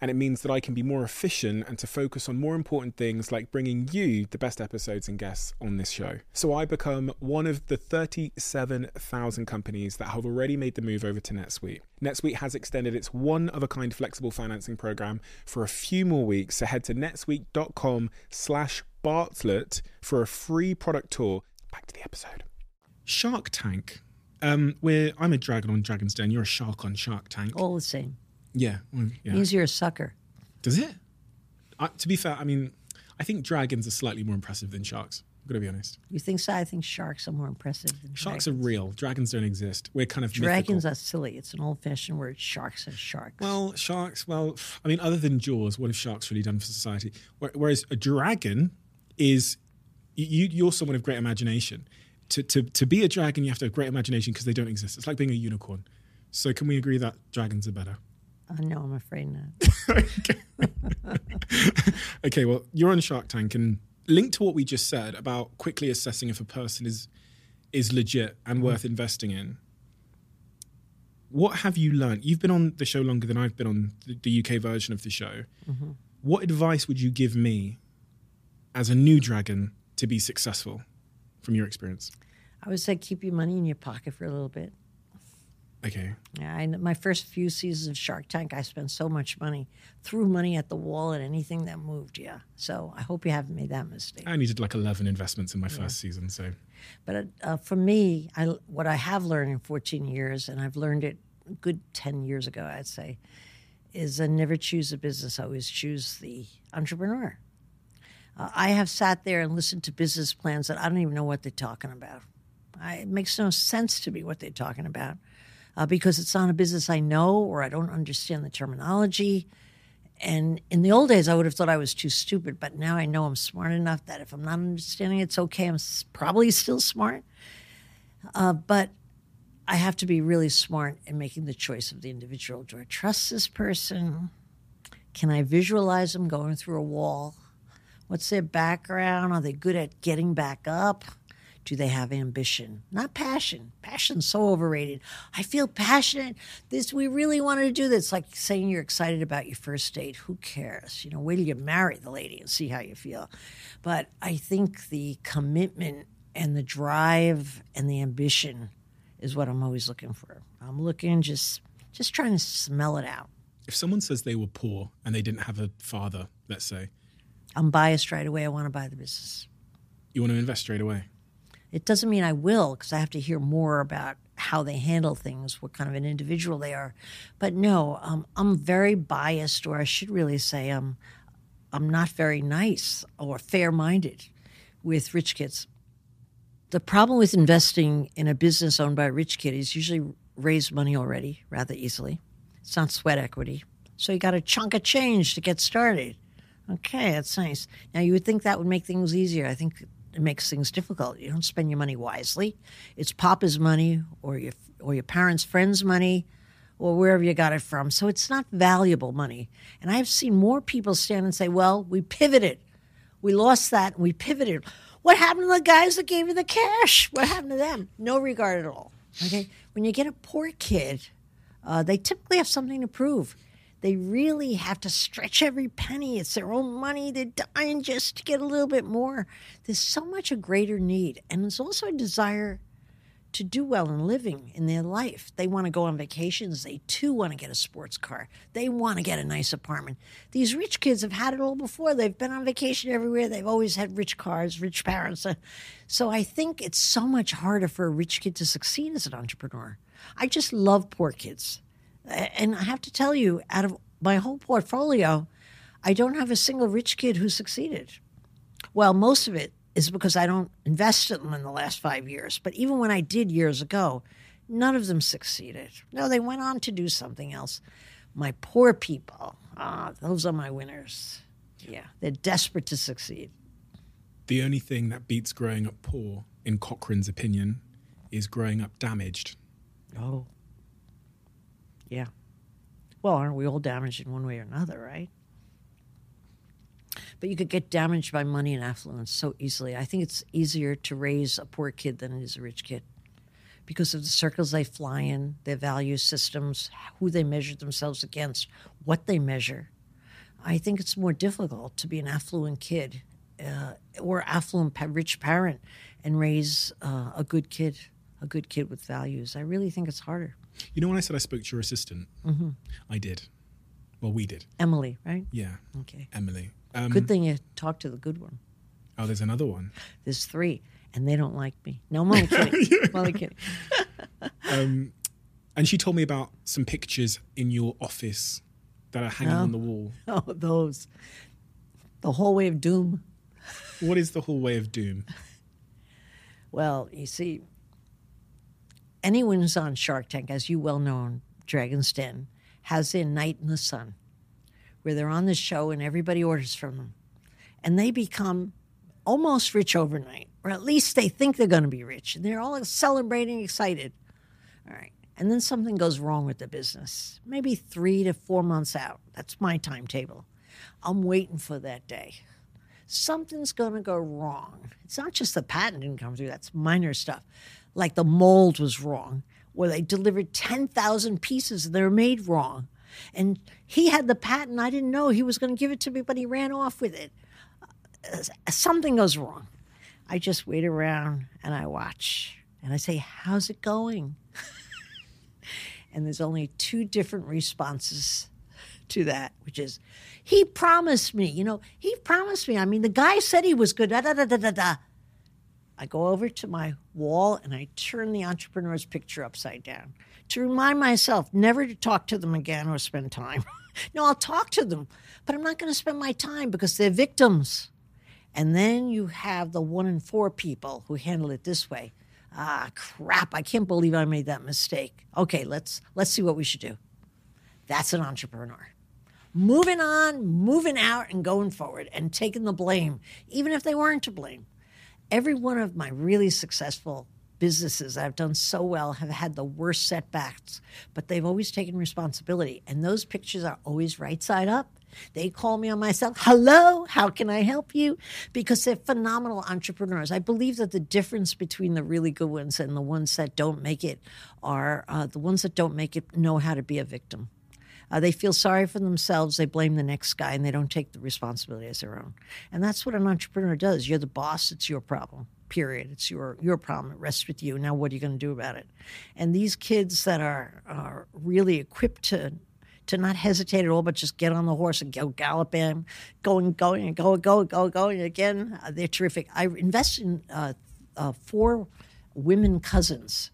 And it means that I can be more efficient and to focus on more important things like bringing you the best episodes and guests on this show. So I become one of the 37,000 companies that have already made the move over to NetSuite. NetSuite has extended its one-of-a-kind flexible financing program for a few more weeks. So head to netsuite.com/Bartlett for a free product tour. Back to the episode. Shark Tank. I'm a dragon on Dragon's Den. You're a shark on Shark Tank. All the same. Yeah. It means you're a sucker. Does it? To be fair, I mean, I think dragons are slightly more impressive than sharks. I've got to be honest. You think so? I think sharks are more impressive than sharks. Sharks are real. Dragons don't exist. We're kind of dragons mythical. Are silly. It's an old-fashioned word. Sharks are sharks. Well, sharks, I mean, other than Jaws, what have sharks really done for society? Whereas a dragon is, you're someone of great imagination. To be a dragon, you have to have great imagination because they don't exist. It's like being a unicorn. So can we agree that dragons are better? No, I'm afraid not. Okay, well, you're on Shark Tank, and linked to what we just said about quickly assessing if a person is legit and worth investing in, what have you learned? You've been on the show longer than I've been on the UK version of the show. Mm-hmm. What advice would you give me as a new dragon to be successful from your experience? I would say keep your money in your pocket for a little bit. Okay. Yeah, my first few seasons of Shark Tank, I spent so much money, threw money at the wall and anything that moved, yeah. So I hope you haven't made that mistake. I needed like 11 investments in my first season, so. But for me, what I have learned in 14 years, and I've learned it a good 10 years ago, I'd say, is I never choose a business, I always choose the entrepreneur. I have sat there and listened to business plans that I don't even know what they're talking about. It makes no sense to me what they're talking about. Because it's not a business I know, or I don't understand the terminology. And in the old days, I would have thought I was too stupid, but now I know I'm smart enough that if I'm not understanding it, it's okay. I'm probably still smart. But I have to be really smart in making the choice of the individual. Do I trust this person? Can I visualize them going through a wall? What's their background? Are they good at getting back up? Do they have ambition? Not passion. Passion's so overrated. I feel passionate. We really wanted to do this. Like saying you're excited about your first date. Who cares? Wait till you marry the lady and see how you feel. But I think the commitment and the drive and the ambition is what I'm always looking for. I'm looking, just trying to smell it out. If someone says they were poor and they didn't have a father, let's say. I'm biased right away. I want to buy the business. You want to invest straight away? It doesn't mean I will, because I have to hear more about how they handle things, what kind of an individual they are. But no, I'm very biased, or I should really say I'm not very nice or fair-minded with rich kids. The problem with investing in a business owned by a rich kid is usually raise money already rather easily. It's not sweat equity. So you got a chunk of change to get started. Okay, that's nice. Now, you would think that would make things easier. I think it makes things difficult. You don't spend your money wisely. It's Papa's money or your parents' friends' money or wherever you got it from. So it's not valuable money. And I've seen more people stand and say, well, we pivoted. We lost that and we pivoted. What happened to the guys that gave you the cash? What happened to them? No regard at all. Okay. When you get a poor kid, they typically have something to prove. They really have to stretch every penny. It's their own money. They're dying just to get a little bit more. There's so much a greater need. And there's also a desire to do well in living in their life. They want to go on vacations. They, too, want to get a sports car. They want to get a nice apartment. These rich kids have had it all before. They've been on vacation everywhere. They've always had rich cars, rich parents. So I think it's so much harder for a rich kid to succeed as an entrepreneur. I just love poor kids. And I have to tell you, out of my whole portfolio, I don't have a single rich kid who succeeded. Well, most of it is because I don't invest in them in the last 5 years. But even when I did years ago, none of them succeeded. No, they went on to do something else. My poor people, those are my winners. Yeah, they're desperate to succeed. The only thing that beats growing up poor, in Corcoran's opinion, is growing up damaged. Oh, yeah. Well, aren't we all damaged in one way or another, right? But you could get damaged by money and affluence so easily. I think it's easier to raise a poor kid than it is a rich kid because of the circles they fly in, their value systems, who they measure themselves against, what they measure. I think it's more difficult to be an affluent kid or affluent rich parent and raise a good kid with values. I really think it's harder. You know when I said I spoke to your assistant? Mm-hmm. I did. Well, we did. Emily, right? Yeah. Okay. Emily. Good thing you talked to the good one. Oh, there's another one. There's three, and they don't like me. No, I'm only kidding. Yeah. I'm only kidding. And she told me about some pictures in your office that are hanging on the wall. Oh, those. The hallway of doom. What is the hallway of doom? Well, you see, anyone who's on Shark Tank, as you well know, Dragon's Den, has their night in the sun, where they're on the show and everybody orders from them. And they become almost rich overnight, or at least they think they're going to be rich. And they're all celebrating, excited. All right. And then something goes wrong with the business, maybe 3 to 4 months out. That's my timetable. I'm waiting for that day. Something's going to go wrong. It's not just the patent didn't come through. That's minor stuff. Like the mold was wrong, where they delivered 10,000 pieces and they were made wrong. And he had the patent. I didn't know he was going to give it to me, but he ran off with it. Something goes wrong. I just wait around and I watch. And I say, how's it going? And there's only two different responses to that, which is, he promised me. You know, he promised me. I mean, the guy said he was good. Da, da, da, da, da, da. I go over to my wall and I turn the entrepreneur's picture upside down to remind myself never to talk to them again or spend time. No, I'll talk to them, but I'm not going to spend my time because they're victims. And then you have the 1 in 4 people who handle it this way. Ah, crap, I can't believe I made that mistake. Okay, let's see what we should do. That's an entrepreneur. Moving on, moving out, and going forward and taking the blame, even if they weren't to blame. Every one of my really successful businesses that I've done so well have had the worst setbacks, but they've always taken responsibility. And those pictures are always right side up. They call me on myself. Hello, how can I help you? Because they're phenomenal entrepreneurs. I believe that the difference between the really good ones and the ones that don't make it are the ones that don't make it know how to be a victim. They feel sorry for themselves. They blame the next guy, and they don't take the responsibility as their own. And that's what an entrepreneur does. You're the boss. It's your problem, period. It's your problem. It rests with you. Now what are you going to do about it? And these kids that are really equipped to not hesitate at all, but just get on the horse and go galloping, going again, they're terrific. I invest in 4 women cousins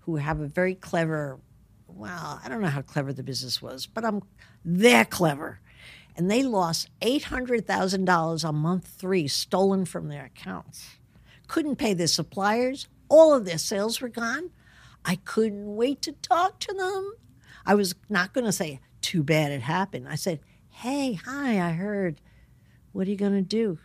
who have a very clever Well, I don't know how clever the business was, but they're clever. And they lost $800,000 on month 3, stolen from their accounts. Couldn't pay their suppliers. All of their sales were gone. I couldn't wait to talk to them. I was not going to say, too bad it happened. I said, hey, hi, I heard. What are you going to do?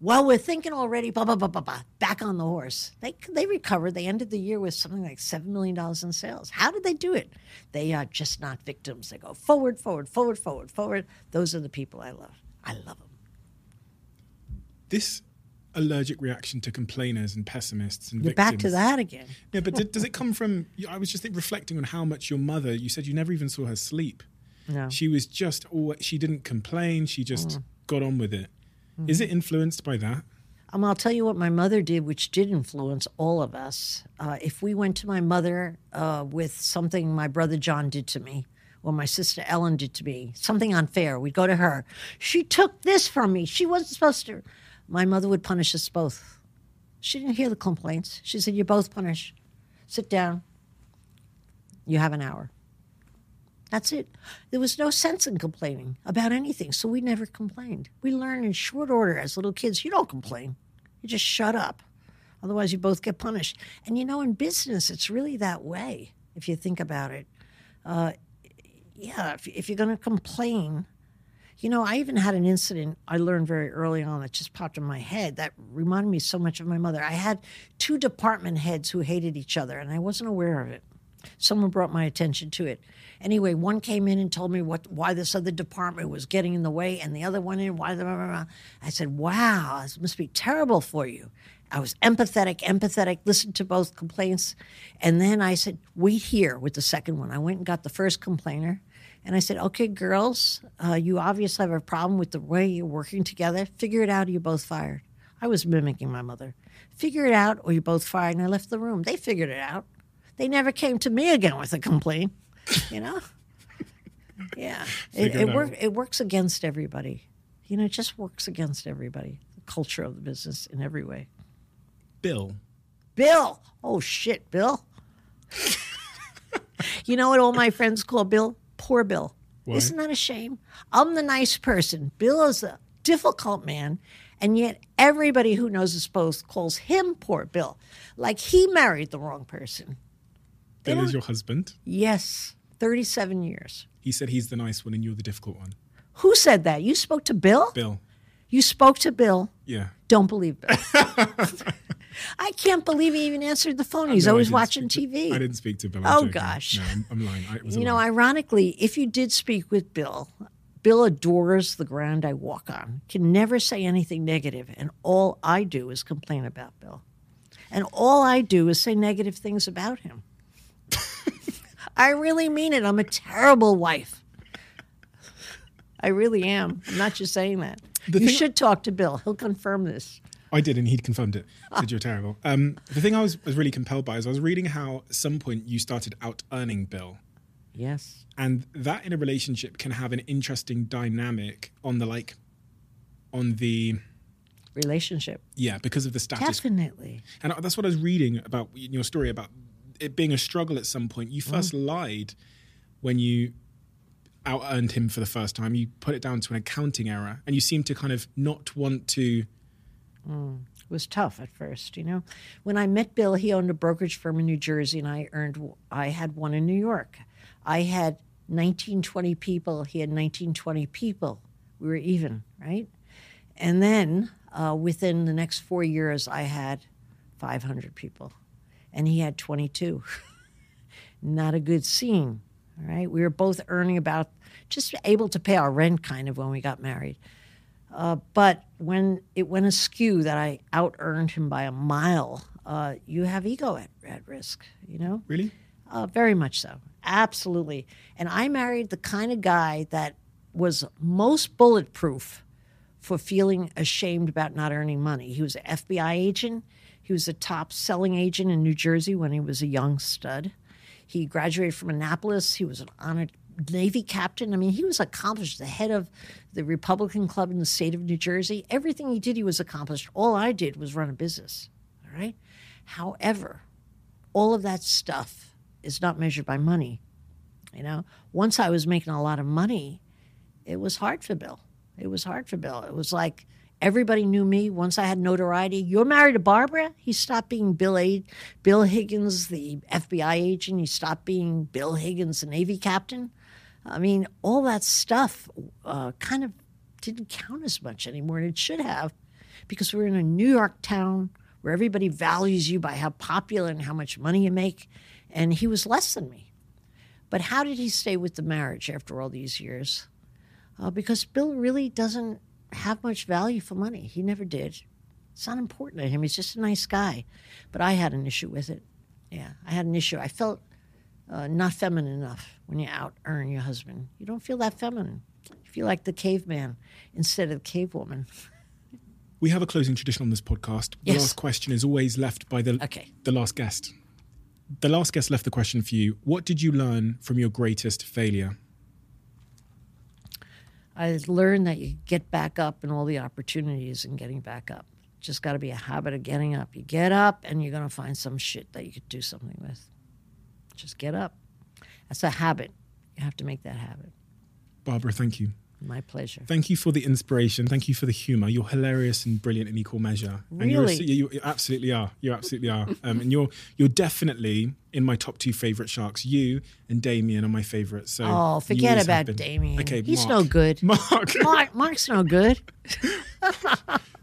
Well, we're thinking already, blah, blah, blah, blah, blah, back on the horse. They recovered. They ended the year with something like $7 million in sales. How did they do it? They are just not victims. They go forward, forward, forward, forward, forward. Those are the people I love. I love them. This allergic reaction to complainers and pessimists and victims. You're back to that again. No, but does it come from, I was just reflecting on how much your mother, you said you never even saw her sleep. No. She was just, she didn't complain. She just got on with it. Mm-hmm. Is it influenced by that? I'll tell you what my mother did, which did influence all of us. If we went to my mother with something my brother John did to me, or my sister Ellen did to me, something unfair, we'd go to her. She took this from me. She wasn't supposed to. My mother would punish us both. She didn't hear the complaints. She said, you're both punished. Sit down. You have an hour. That's it. There was no sense in complaining about anything, so we never complained. We learned in short order as little kids, you don't complain. You just shut up. Otherwise, you both get punished. And, you know, in business, it's really that way, if you think about it. If you're going to complain. You know, I even had an incident I learned very early on that just popped in my head that reminded me so much of my mother. I had two department heads who hated each other, and I wasn't aware of it. Someone brought my attention to it. Anyway, one came in and told me why this other department was getting in the way, and the other one in why the blah, blah, blah. I said, wow, this must be terrible for you. I was empathetic, listened to both complaints. And then I said, wait here with the second one. I went and got the first complainer. And I said, okay, girls, you obviously have a problem with the way you're working together. Figure it out or you're both fired. I was mimicking my mother. Figure it out or you're both fired. And I left the room. They figured it out. They never came to me again with a complaint, you know? Yeah. It works against everybody. You know, it just works against everybody, the culture of the business in every way. Bill. Oh, shit, Bill. You know what all my friends call Bill? Poor Bill. What? Isn't that a shame? I'm the nice person. Bill is a difficult man, and yet everybody who knows us both calls him poor Bill. Like he married the wrong person. Bill is your husband? Yes, 37 years. He said he's the nice one and you're the difficult one. Who said that? You spoke to Bill? Bill. You spoke to Bill? Yeah. Don't believe Bill. I can't believe he even answered the phone. He's always watching TV. I didn't speak to Bill. Oh, gosh. No, I'm lying. Ironically, if you did speak with Bill, Bill adores the ground I walk on, can never say anything negative, and all I do is complain about Bill. And all I do is say negative things about him. I really mean it. I'm a terrible wife. I really am. I'm not just saying that. You should talk to Bill. He'll confirm this. I did, and he'd confirmed it. Said you're terrible. The thing I was really compelled by is I was reading how at some point you started out-earning Bill. Yes. And that in a relationship can have an interesting dynamic on the relationship. Yeah, because of the status. Definitely. And that's what I was reading about in your story about it being a struggle at some point. You first lied when you out-earned him for the first time. You put it down to an accounting error, and you seemed to kind of not want to... It was tough at first, you know. When I met Bill, he owned a brokerage firm in New Jersey, and I had one in New York. I had 19-20 people. He had 19-20 people. We were even, right? And then within the next 4 years, I had 500 people, and he had 22. Not a good scene, all right? We were both earning about just able to pay our rent kind of when we got married. But when it went askew that I out-earned him by a mile, you have ego at risk, you know? Really? Very much so. Absolutely. And I married the kind of guy that was most bulletproof for feeling ashamed about not earning money. He was an FBI agent. He was a top selling agent in New Jersey when he was a young stud. He graduated from Annapolis. He was an honored Navy captain. I mean, he was accomplished, the head of the Republican Club in the state of New Jersey. Everything he did, he was accomplished. All I did was run a business, all right? However, all of that stuff is not measured by money, you know? Once I was making a lot of money, it was hard for Bill. It was like everybody knew me. Once I had notoriety, you're married to Barbara? He stopped being Bill Higgins, the FBI agent. He stopped being Bill Higgins, the Navy captain. I mean, all that stuff kind of didn't count as much anymore, and it should have, because we're in a New York town where everybody values you by how popular and how much money you make, and he was less than me. But how did he stay with the marriage after all these years? Because Bill really doesn't have much value for money. He never did. It's not important to him. He's just a nice guy. But I had an issue with it. Yeah, I had an issue. I felt... not feminine enough when you out-earn your husband. You don't feel that feminine. You feel like the caveman instead of the cavewoman. We have a closing tradition on this podcast. Yes. The last question is always left by the last guest. The last guest left the question for you. What did you learn from your greatest failure? I learned that you get back up and all the opportunities in getting back up. Just got to be a habit of getting up. You get up and you're going to find some shit that you could do something with. Just get up. That's a habit. You have to make that habit. Barbara, thank you. My pleasure. Thank you for the inspiration. Thank you for the humor. You're hilarious and brilliant in equal measure. And really? You absolutely are. You absolutely are. And you're definitely in my top two favorite sharks. You and Damien are my favorites. So forget about Damien. Okay, he's Mark. No good. Mark's no good.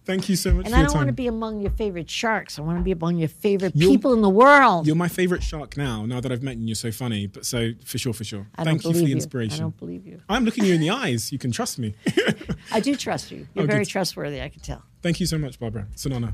Thank you so much for your time. And I don't want to be among your favorite sharks. I want to be among your favorite people in the world. You're my favorite shark now that I've met you. You're so funny. But so, for sure. Thank you for the inspiration. I don't believe you. I'm looking you in the eyes. You can trust me. I do trust you. You're very trustworthy, I can tell. Thank you so much, Barbara. It's an honor.